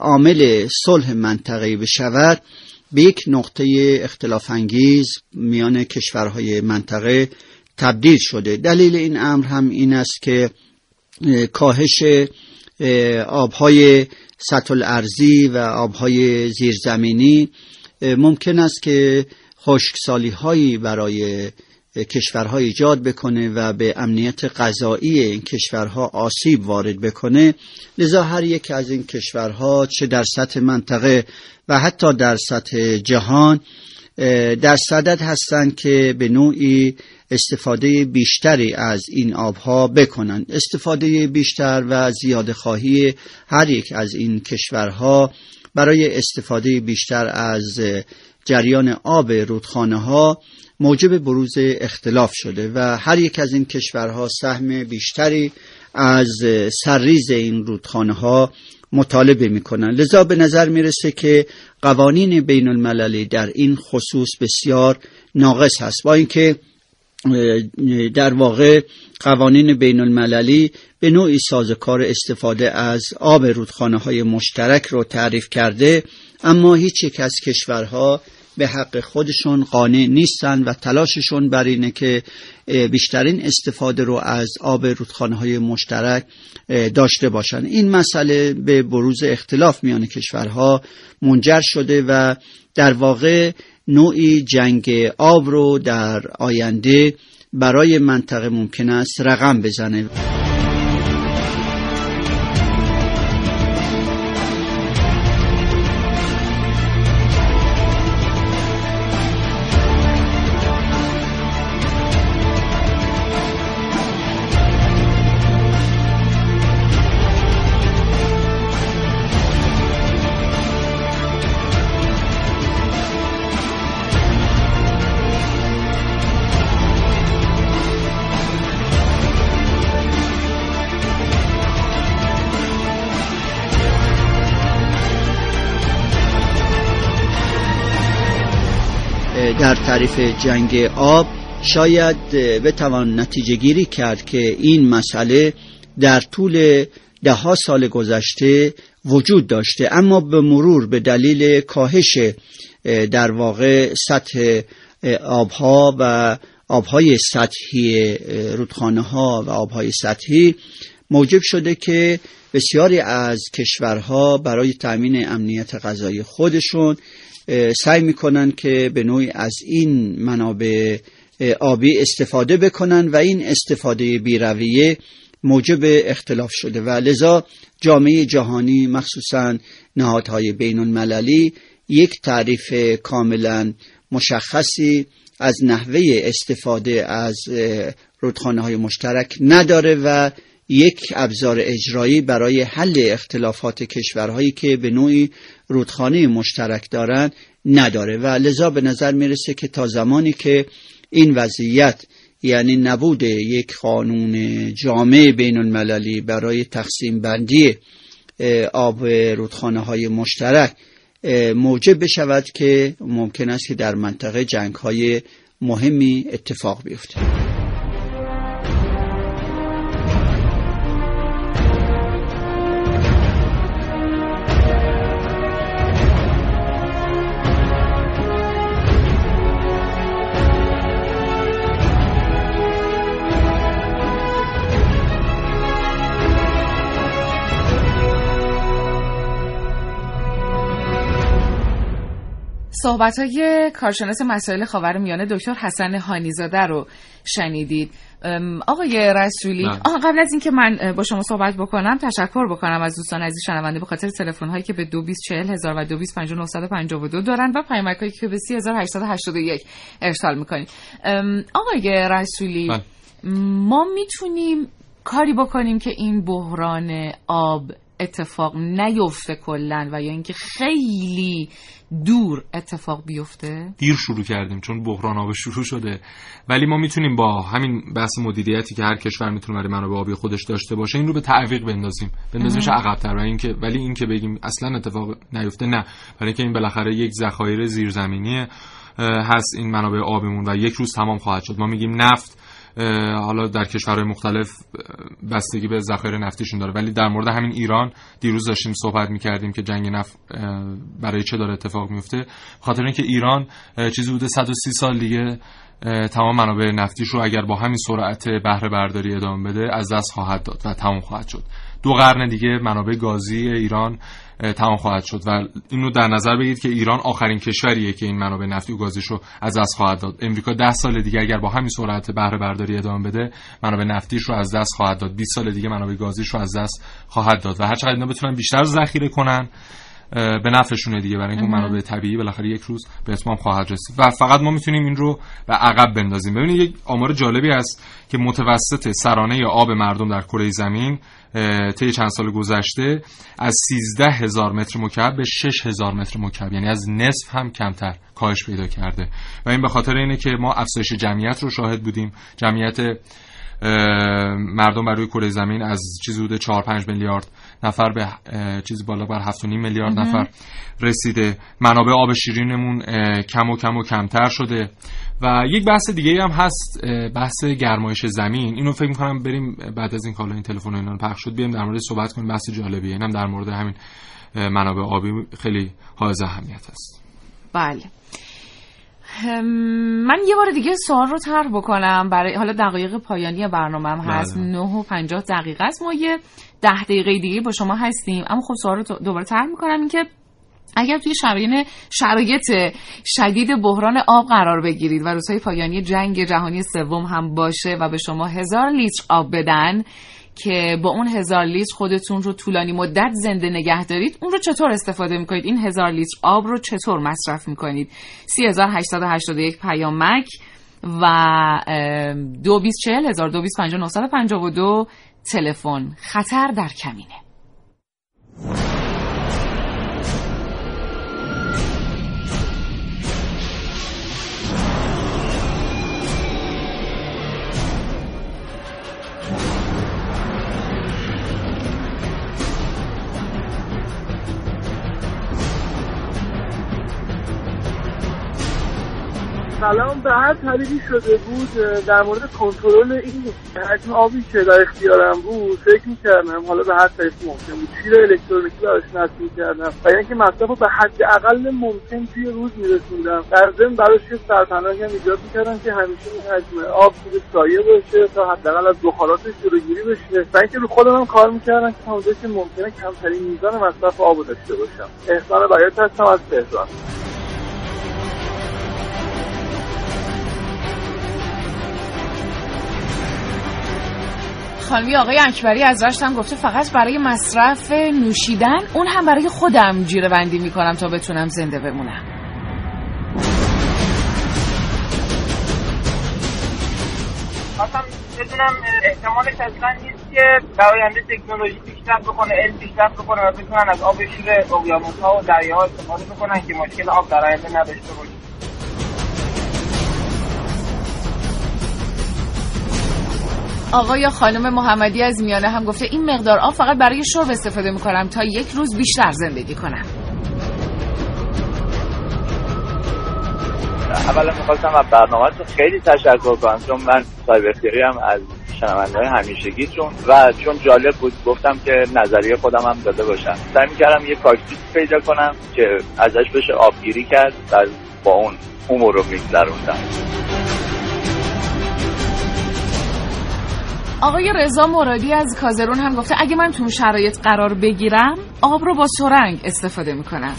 عامل صلح منطقه‌ای بشود، به یک نقطه اختلاف انگیز میان کشورهای منطقه تبدیل شده. دلیل این امر هم این است که کاهش آبهای سطح الارضی و آبهای زیرزمینی ممکن است که خشکسالی‌هایی برای کشورها ایجاد بکنه و به امنیت غذایی این کشورها آسیب وارد بکنه. لذا هر یک از این کشورها چه در سطح منطقه و حتی در سطح جهان در صدد هستند که به نوعی استفاده بیشتری از این آبها بکنند. استفاده بیشتر و زیاده خواهی هر یک از این کشورها برای استفاده بیشتر از جریان آب رودخانه ها موجب بروز اختلاف شده و هر یک از این کشورها سهم بیشتری از سرریز این رودخانه ها مطالبه میکنن. لذا به نظر میرسه که قوانین بین المللی در این خصوص بسیار ناقص هست، با اینکه در واقع قوانین بین المللی به نوعی سازوکار استفاده از آب رودخانه های مشترک رو تعریف کرده، اما هیچ یک از کشورها به حق خودشون قانع نیستن و تلاششون بر اینه که بیشترین استفاده رو از آب رودخانه های مشترک داشته باشن. این مسئله به بروز اختلاف میان کشورها منجر شده و در واقع نوعی جنگ آب رو در آینده برای منطقه ممکن است رقم بزنه. در تعریف جنگ آب شاید بتوان نتیجه گیری کرد که این مسئله در طول ده ها سال گذشته وجود داشته، اما به مرور به دلیل کاهش در واقع سطح آبها و آبهای سطحی رودخانه ها و آبهای سطحی موجب شده که بسیاری از کشورها برای تأمین امنیت غذایی خودشون سعی میکنن که به نوعی از این منابع آبی استفاده بکنن و این استفاده بی‌رویه موجب اختلاف شده و لذا جامعه جهانی مخصوصاً نهادهای بین المللی یک تعریف کاملاً مشخصی از نحوه استفاده از رودخانه های مشترک نداره و یک ابزار اجرایی برای حل اختلافات کشورهایی که به نوعی رودخانه مشترک دارند نداره و لذا به نظر میرسه که تا زمانی که این وضعیت، یعنی نبود یک قانون جامع بین المللی برای تقسیم بندی آب رودخانه های مشترک موجب بشود که ممکن است که در منطقه جنگ های مهمی اتفاق بیفته. صحبت‌های کارشناس مسائل خاورمیانه دکتر حسن هانی‌زاده رو شنیدید. آقای رسولی، آه قبل از اینکه من با شما صحبت بکنم تشکر بکنم از دوستان عزیز شنونده به خاطر تلفن‌هایی که به دو بیست چهل هزار و دو بیست پنجاه و نه صد و پنجاه و دو دارن و پیامک‌هایی که به سی هزار و هشتصد و هشتاد و یک ارسال می‌کنید. آقای رسولی، من. ما میتونیم کاری بکنیم که این بحران آب اتفاق نیفته کلن و یا اینکه خیلی دور اتفاق بیفته؟ دیر شروع کردیم چون بحران آب شروع شده، ولی ما میتونیم با همین بحث مدیریتی که هر کشور میتونه برای منابع آبی خودش داشته باشه این رو به تعویق بندازیم، بندازیمش عقب‌تر. و اینکه ولی این که بگیم اصلا اتفاق نیفته، نه، برای اینکه این بالاخره یک ذخایر زیرزمینیه هست این منابع آبمون و یک روز تمام خواهد شد. ما میگیم نفت، حالا در کشورهای مختلف بستگی به ذخایر نفتیشون داره، ولی در مورد همین ایران دیروز داشتیم صحبت می‌کردیم که جنگ نفت برای چه داره اتفاق میفته، خاطر اینکه ایران چیزی حدود صد و سی سال دیگه تمام منابع نفتیش رو اگر با همین سرعت بهره برداری ادامه بده از دست خواهد داد و تمام خواهد شد. دو قرن دیگه منابع گازی ایران تمام خواهد شد و اینو در نظر بگیرید که ایران آخرین کشوریه که این منابع نفتی و گازیشو از دست خواهد داد. امریکا ده سال دیگه اگر با همین سرعت بهره برداری ادامه بده منابع نفتیش رو از دست خواهد داد. بیست سال دیگه منابع گازیش رو از دست خواهد داد و هر چقدر اینا بتونن بیشتر ذخیره کنن به نفعشونه دیگه، برای اینکه منابع طبیعی بالاخره یک روز به اتمام خواهد رسید و فقط ما میتونیم این رو به عقب بندازیم. ببینید یک آمار جالبی هست که متوسط سرانه آب مردم در کره زمین طی چند سال گذشته از سیزده هزار متر مکعب به شش هزار متر مکعب، یعنی از نصف هم کمتر کاهش پیدا کرده و این به خاطر اینه که ما افزایش جمعیت رو شاهد بودیم. جمعیت مردم بر روی کره زمین از چیزی حدود چهار پنج میلیارد نفر به چیز بالا بر هفت و نیم میلیارد نفر رسیده. منابع آب شیرینمون کم و کم و کمتر شده و یک بحث دیگه هم هست، بحث گرمایش زمین. اینو فکر می‌کنم بریم بعد از این کالا این تلفن اینا پخش شد بریم در مورد صحبت کنیم، بحث جالبیه. اینم در مورد همین منابع آبی خیلی حائز اهمیت است. بله، من یه بار دیگه سوال رو طرح بکنم برای حالا دقایق پایانی برنامه‌ام هست، نه و پنجاه دقیقه است، ما یه ده دقیقه دیگه با شما هستیم، اما خب سوال رو دوباره طرح می‌کنم اینکه اگر توی شرایط شدید بحران آب قرار بگیرید و روزهای پایانی جنگ جهانی سوم هم باشه و به شما هزار لیتر آب بدن که با اون هزار لیتر خودتون رو طولانی مدت زنده نگه دارید، اون رو چطور استفاده میکنید؟ این هزار لیتر آب رو چطور مصرف میکنید؟ سی هزار و هشتصد و هشتاد و یک پیامک و دو بیست چهل هزار و دویست پنجاه و نه صد و پنجاه و دو تلفن. خطر در کمینه. سلام، به هر طریقی شده بود در مورد کنترل این حجم آبی که در اختیارم بود فکر می‌کردم، حالا به هر طریقی ممکن بود شیر الکترونیکی براش نصب می‌کردم و اینکه مصرف رو به حد اقل ممکن توی روز می‌رسوندم. در ضمن براش یه سرپناهی هم ایجاد می‌کردم که همیشه این حجم آب توی سایه باشه تا حداقل از بخاراتش جلوگیری بشه و اینکه رو خودم کار می‌کردم که تا اونجایی که ممکنه کمترین میزان مصرف آب رو داشته باشم. احسان بیات هستم از تهران. خانمی آقای اکبری از رشتم گفته فقط برای مصرف نوشیدن، اون هم برای خودم جیره بندی میکنم تا بتونم زنده بمونم. خواستم بدونم احتمالش اصلا نیست که در آینده تکنولوژی پیشرفت بکنه، علم پیشرفت بکنه و بتونن از آب شور اقیانوس‌ها و دریاها استفاده بکنن که مشکل آب در آینده نداشته باشه. آقا یا خانم محمدی از میانه هم گفته این مقدار آب فقط برای شرب استفاده میکنم تا یک روز بیشتر زندگی کنم. اولا میخواستم از برنامه‌تون خیلی تشکر کنم، چون من صاحب اختیاری هم از شنونده‌های همیشگیتون و چون جالب بود گفتم که نظریه خودم هم داده باشم. سعی میکردم یه کاکتوس پیدا کنم که ازش بشه آبگیری کرد و با اون عمر رو میگذروندم. آقای رضا مرادی از کازرون هم گفته اگه من تو شرایط قرار بگیرم آب رو با سرنگ استفاده میکنم.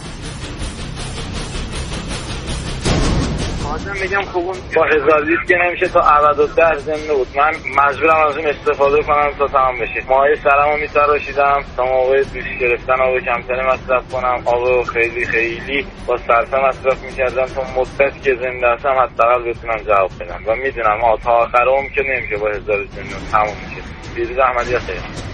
آزم میگم خوبون با ازادیت که نمیشه تا عبد و در زمین بود، من مجبورم از این استفاده کنم تا تمام بشه. ماهی سرم رو میتراشیدم تا موقع دوش گرفتن آب کمتر مصرف کنم. آب رو خیلی خیلی با صرفه مصرف میکردم تا مدت که زنده هستم حداقل بتونم جواب بدم و میدونم آه تا آخر عمر که نمیشه با ازادیت تموم میشه. بیروز احمدی خیلی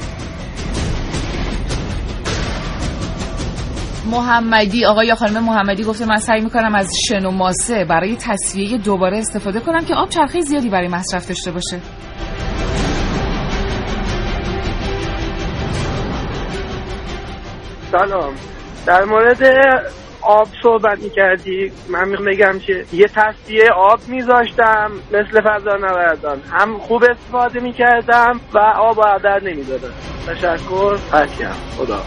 محمدی، آقای یا خانم محمدی گفته من سعی میکنم از شن و ماسه برای تصفیه دوباره استفاده کنم که آب چرخه زیادی برای مصرف داشته باشه. سلام، در مورد آب صحبت میکردی، من میگم که یه تصفیه آب میذاشتم مثل فضانوردان، هم خوب استفاده میکردم و آب عدد نمیدادم. تشکر، پکیم، خدا.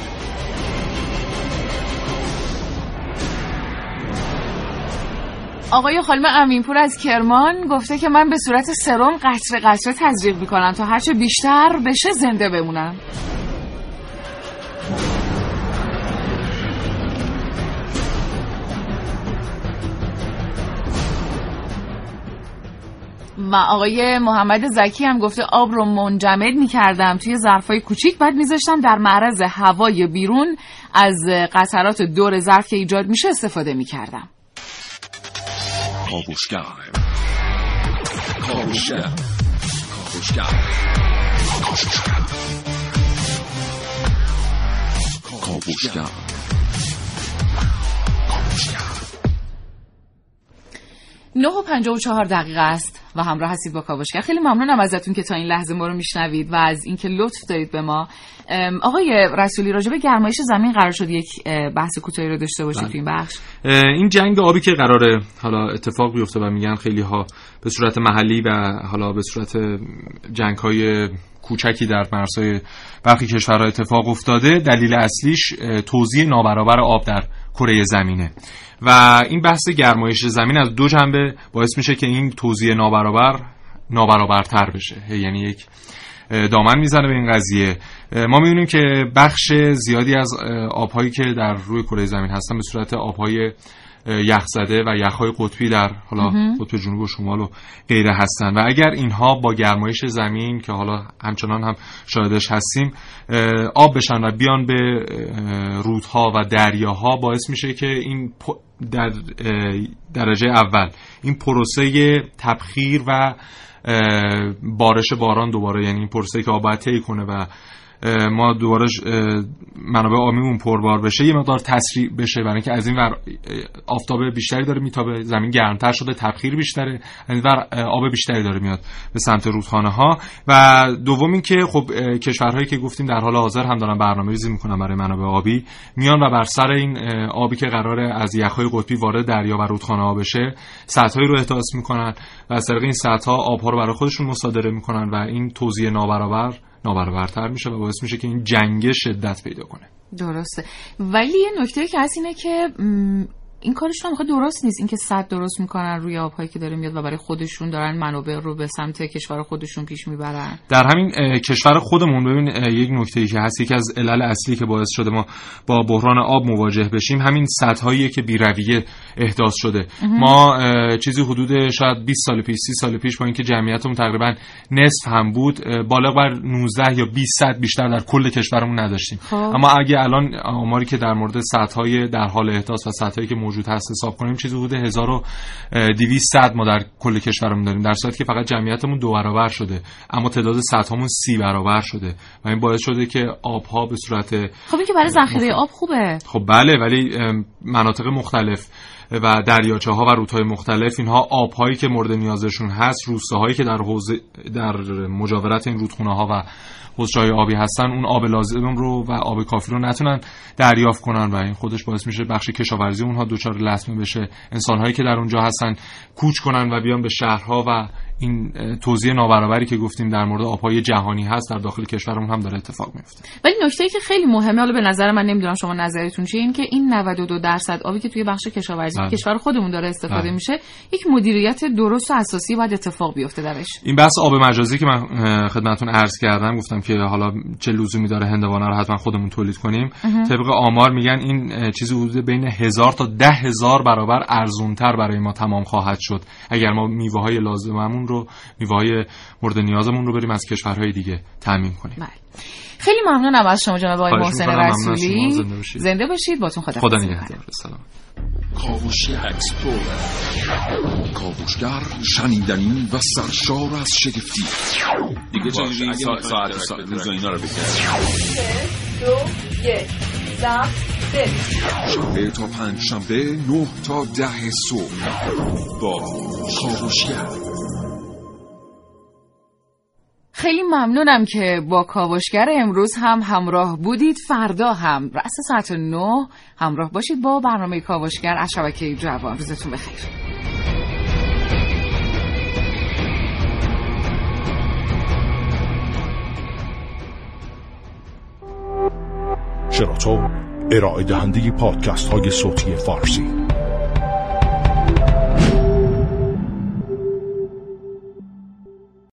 آقای خانم امینپور از کرمان گفته که من به صورت سرم قطره قطره تزریق میکنم تا هرچه بیشتر بشه زنده بمونم. و آقای محمد زکی هم گفته آب رو منجمد میکردم توی ظرفای کوچیک، بعد میذاشتم در معرض هوای بیرون از قطرات دور ظرف که ایجاد میشه استفاده میکردم. کاوشگر کاوشگر کاوشگر کاوشگر نه و پنجاه و چهار دقیقه است و همراه هستید با کاوشگر. خیلی ممنونم ازتون که تا این لحظه ما رو میشنوید و از اینکه لطف دارید به ما. آقای رسولی، راجع به گرمایش زمین قرار شد یک بحث کوتاهی رو داشته باشید تو این بخش. این جنگ آبی که قراره حالا اتفاق بیفته و میگن خیلی ها به صورت محلی و حالا به صورت جنگ‌های کوچکی در مرزهای برخی کشورها اتفاق افتاده، دلیل اصلیش توزیع نابرابر آب در کره زمینه و این بحث گرمایش زمین از دو جنبه باعث میشه که این توزیع نابرابر نابرابرتر بشه، یعنی یک دامن میزنه به این قضیه. ما میبینیم که بخش زیادی از آبهایی که در روی کره زمین هستن به صورت آبهای یخزده و یخهای قطبی در حالا قطب جنوب و شمال و غیره هستن و اگر اینها با گرمایش زمین که حالا همچنان هم شاهدش هستیم آب بشن و بیان به رودها و دریاها، باعث میشه که این در درجه اول این پروسه تبخیر و بارش باران دوباره، یعنی این پروسه که آب باید طی کنه و ما دوباره منابع آبیمون پربار بشه، یه مقدار تسریع بشه، برای اینکه از این ور آفتاب بیشتری داره میتابه، زمین گرمتر شده، تبخیر بیشتره، این ور آب بیشتری داره میاد به سمت رودخانه ها. و دوم این که خب کشورهایی که گفتیم در حال حاضر هم دارن برنامه‌ریزی میکنن برای منابع آبی، میان و بر سر این آبی که قراره از یخ‌های قطبی وارد دریا و رودخانه ها بشه سدهایی رو احداث میکنن و از طریق این سدها آبها رو برای خودشون مصادره میکنن و این توزیع نابرابر نابرابرتر میشه و باعث میشه که این جنگ شدت پیدا کنه. درسته، ولی یه نکته که هست اینه که این کارشون هم درست نیست، اینکه سد درست میکنن روی آبهایی که داره میاد و برای خودشون دارن منابع رو به سمت کشور خودشون پیش میبرن. در همین کشور خودمون ببین یک نکته‌ای که هست، یک از علل اصلی که باعث شده ما با بحران آب مواجه بشیم همین سدهایی که بی‌رویه احداث شده. ما چیزی حدود شاید بیست سال پیش سی سال پیش با اینکه جمعیتمون تقریبا نصف هم بود، بالغ بر نوزده یا بیست سد بیشتر در کل کشورمون نداشتیم. خب. اما اگه الان آماری که در مورد سدهای در حال احداث و سدهایی که موجود هست حساب کنیم، چیزی حدود هزار و دویست سد ما در کل کشورمون داریم، در صورتی که فقط جمعیتمون دو برابر شده اما تعداد سدهامون سی برابر شده و این باعث شده که آبها به صورت خب این که برای ذخیره آب خوبه. خب بله، ولی مناطق مختلف و دریاچه ها و رودهای مختلف، اینها آبهایی که مورد نیازشون هست، روستاهایی که در حوزه در مجاورت این رودخونه ها و حوزه‌های آبی هستن اون آب لازم رو و آب کافی رو نتونن دریافت کنن و این خودش باعث میشه بخش کشاورزی اونها دوچار لطمه بشه، انسانهایی که در اونجا هستن کوچ کنن و بیان به شهرها و این توزیع نابرابری که گفتیم در مورد آبهای جهانی هست در داخل کشورمون هم داره اتفاق میفته. ولی نکته‌ای که خیلی مهمه، حالا به نظر من نمیدونم شما نظرتون چیه، این که این نود و دو درصد آبی که توی بخش کشاورزی بله. کشور خودمون داره استفاده بله. میشه، یک مدیریت درست و اساسی باید اتفاق بیفته درش. این بحث آب مجازی که من خدمتتون عرض کردم، گفتم که حالا چه لزومی داره هندوانه رو حتما خودمون تولید کنیم. طبق آمار میگن این چیزی حدود بین هزار تا ده هزار برابر ارزان‌تر برای ما تمام خواهد شد اگر ما میوه‌های لازممون رو، میوه‌های مورد نیازمون رو بریم از کشورهای دیگه تامین کنیم. بله. خیلی ممنونم از شما جناب آقای محسن رسولی. زنده باشید. زنده باشید. باتون خدا خدا نگهدار. سلام. کاوشگر شنیدنی و سرشار از شگفتی. دیگه چه ساعت ساعت روز اینا رو بگید. شنبه تا پنج شنبه نه تا ده صبح با کاوشگر. خیلی ممنونم که با کاوشگر امروز هم همراه بودید. فردا هم رأس ساعت نه همراه باشید با برنامه کاوشگر از شبکه جوان. روزتون بخیر. شنوتو ارائه دهنده پادکست های صوتی فارسی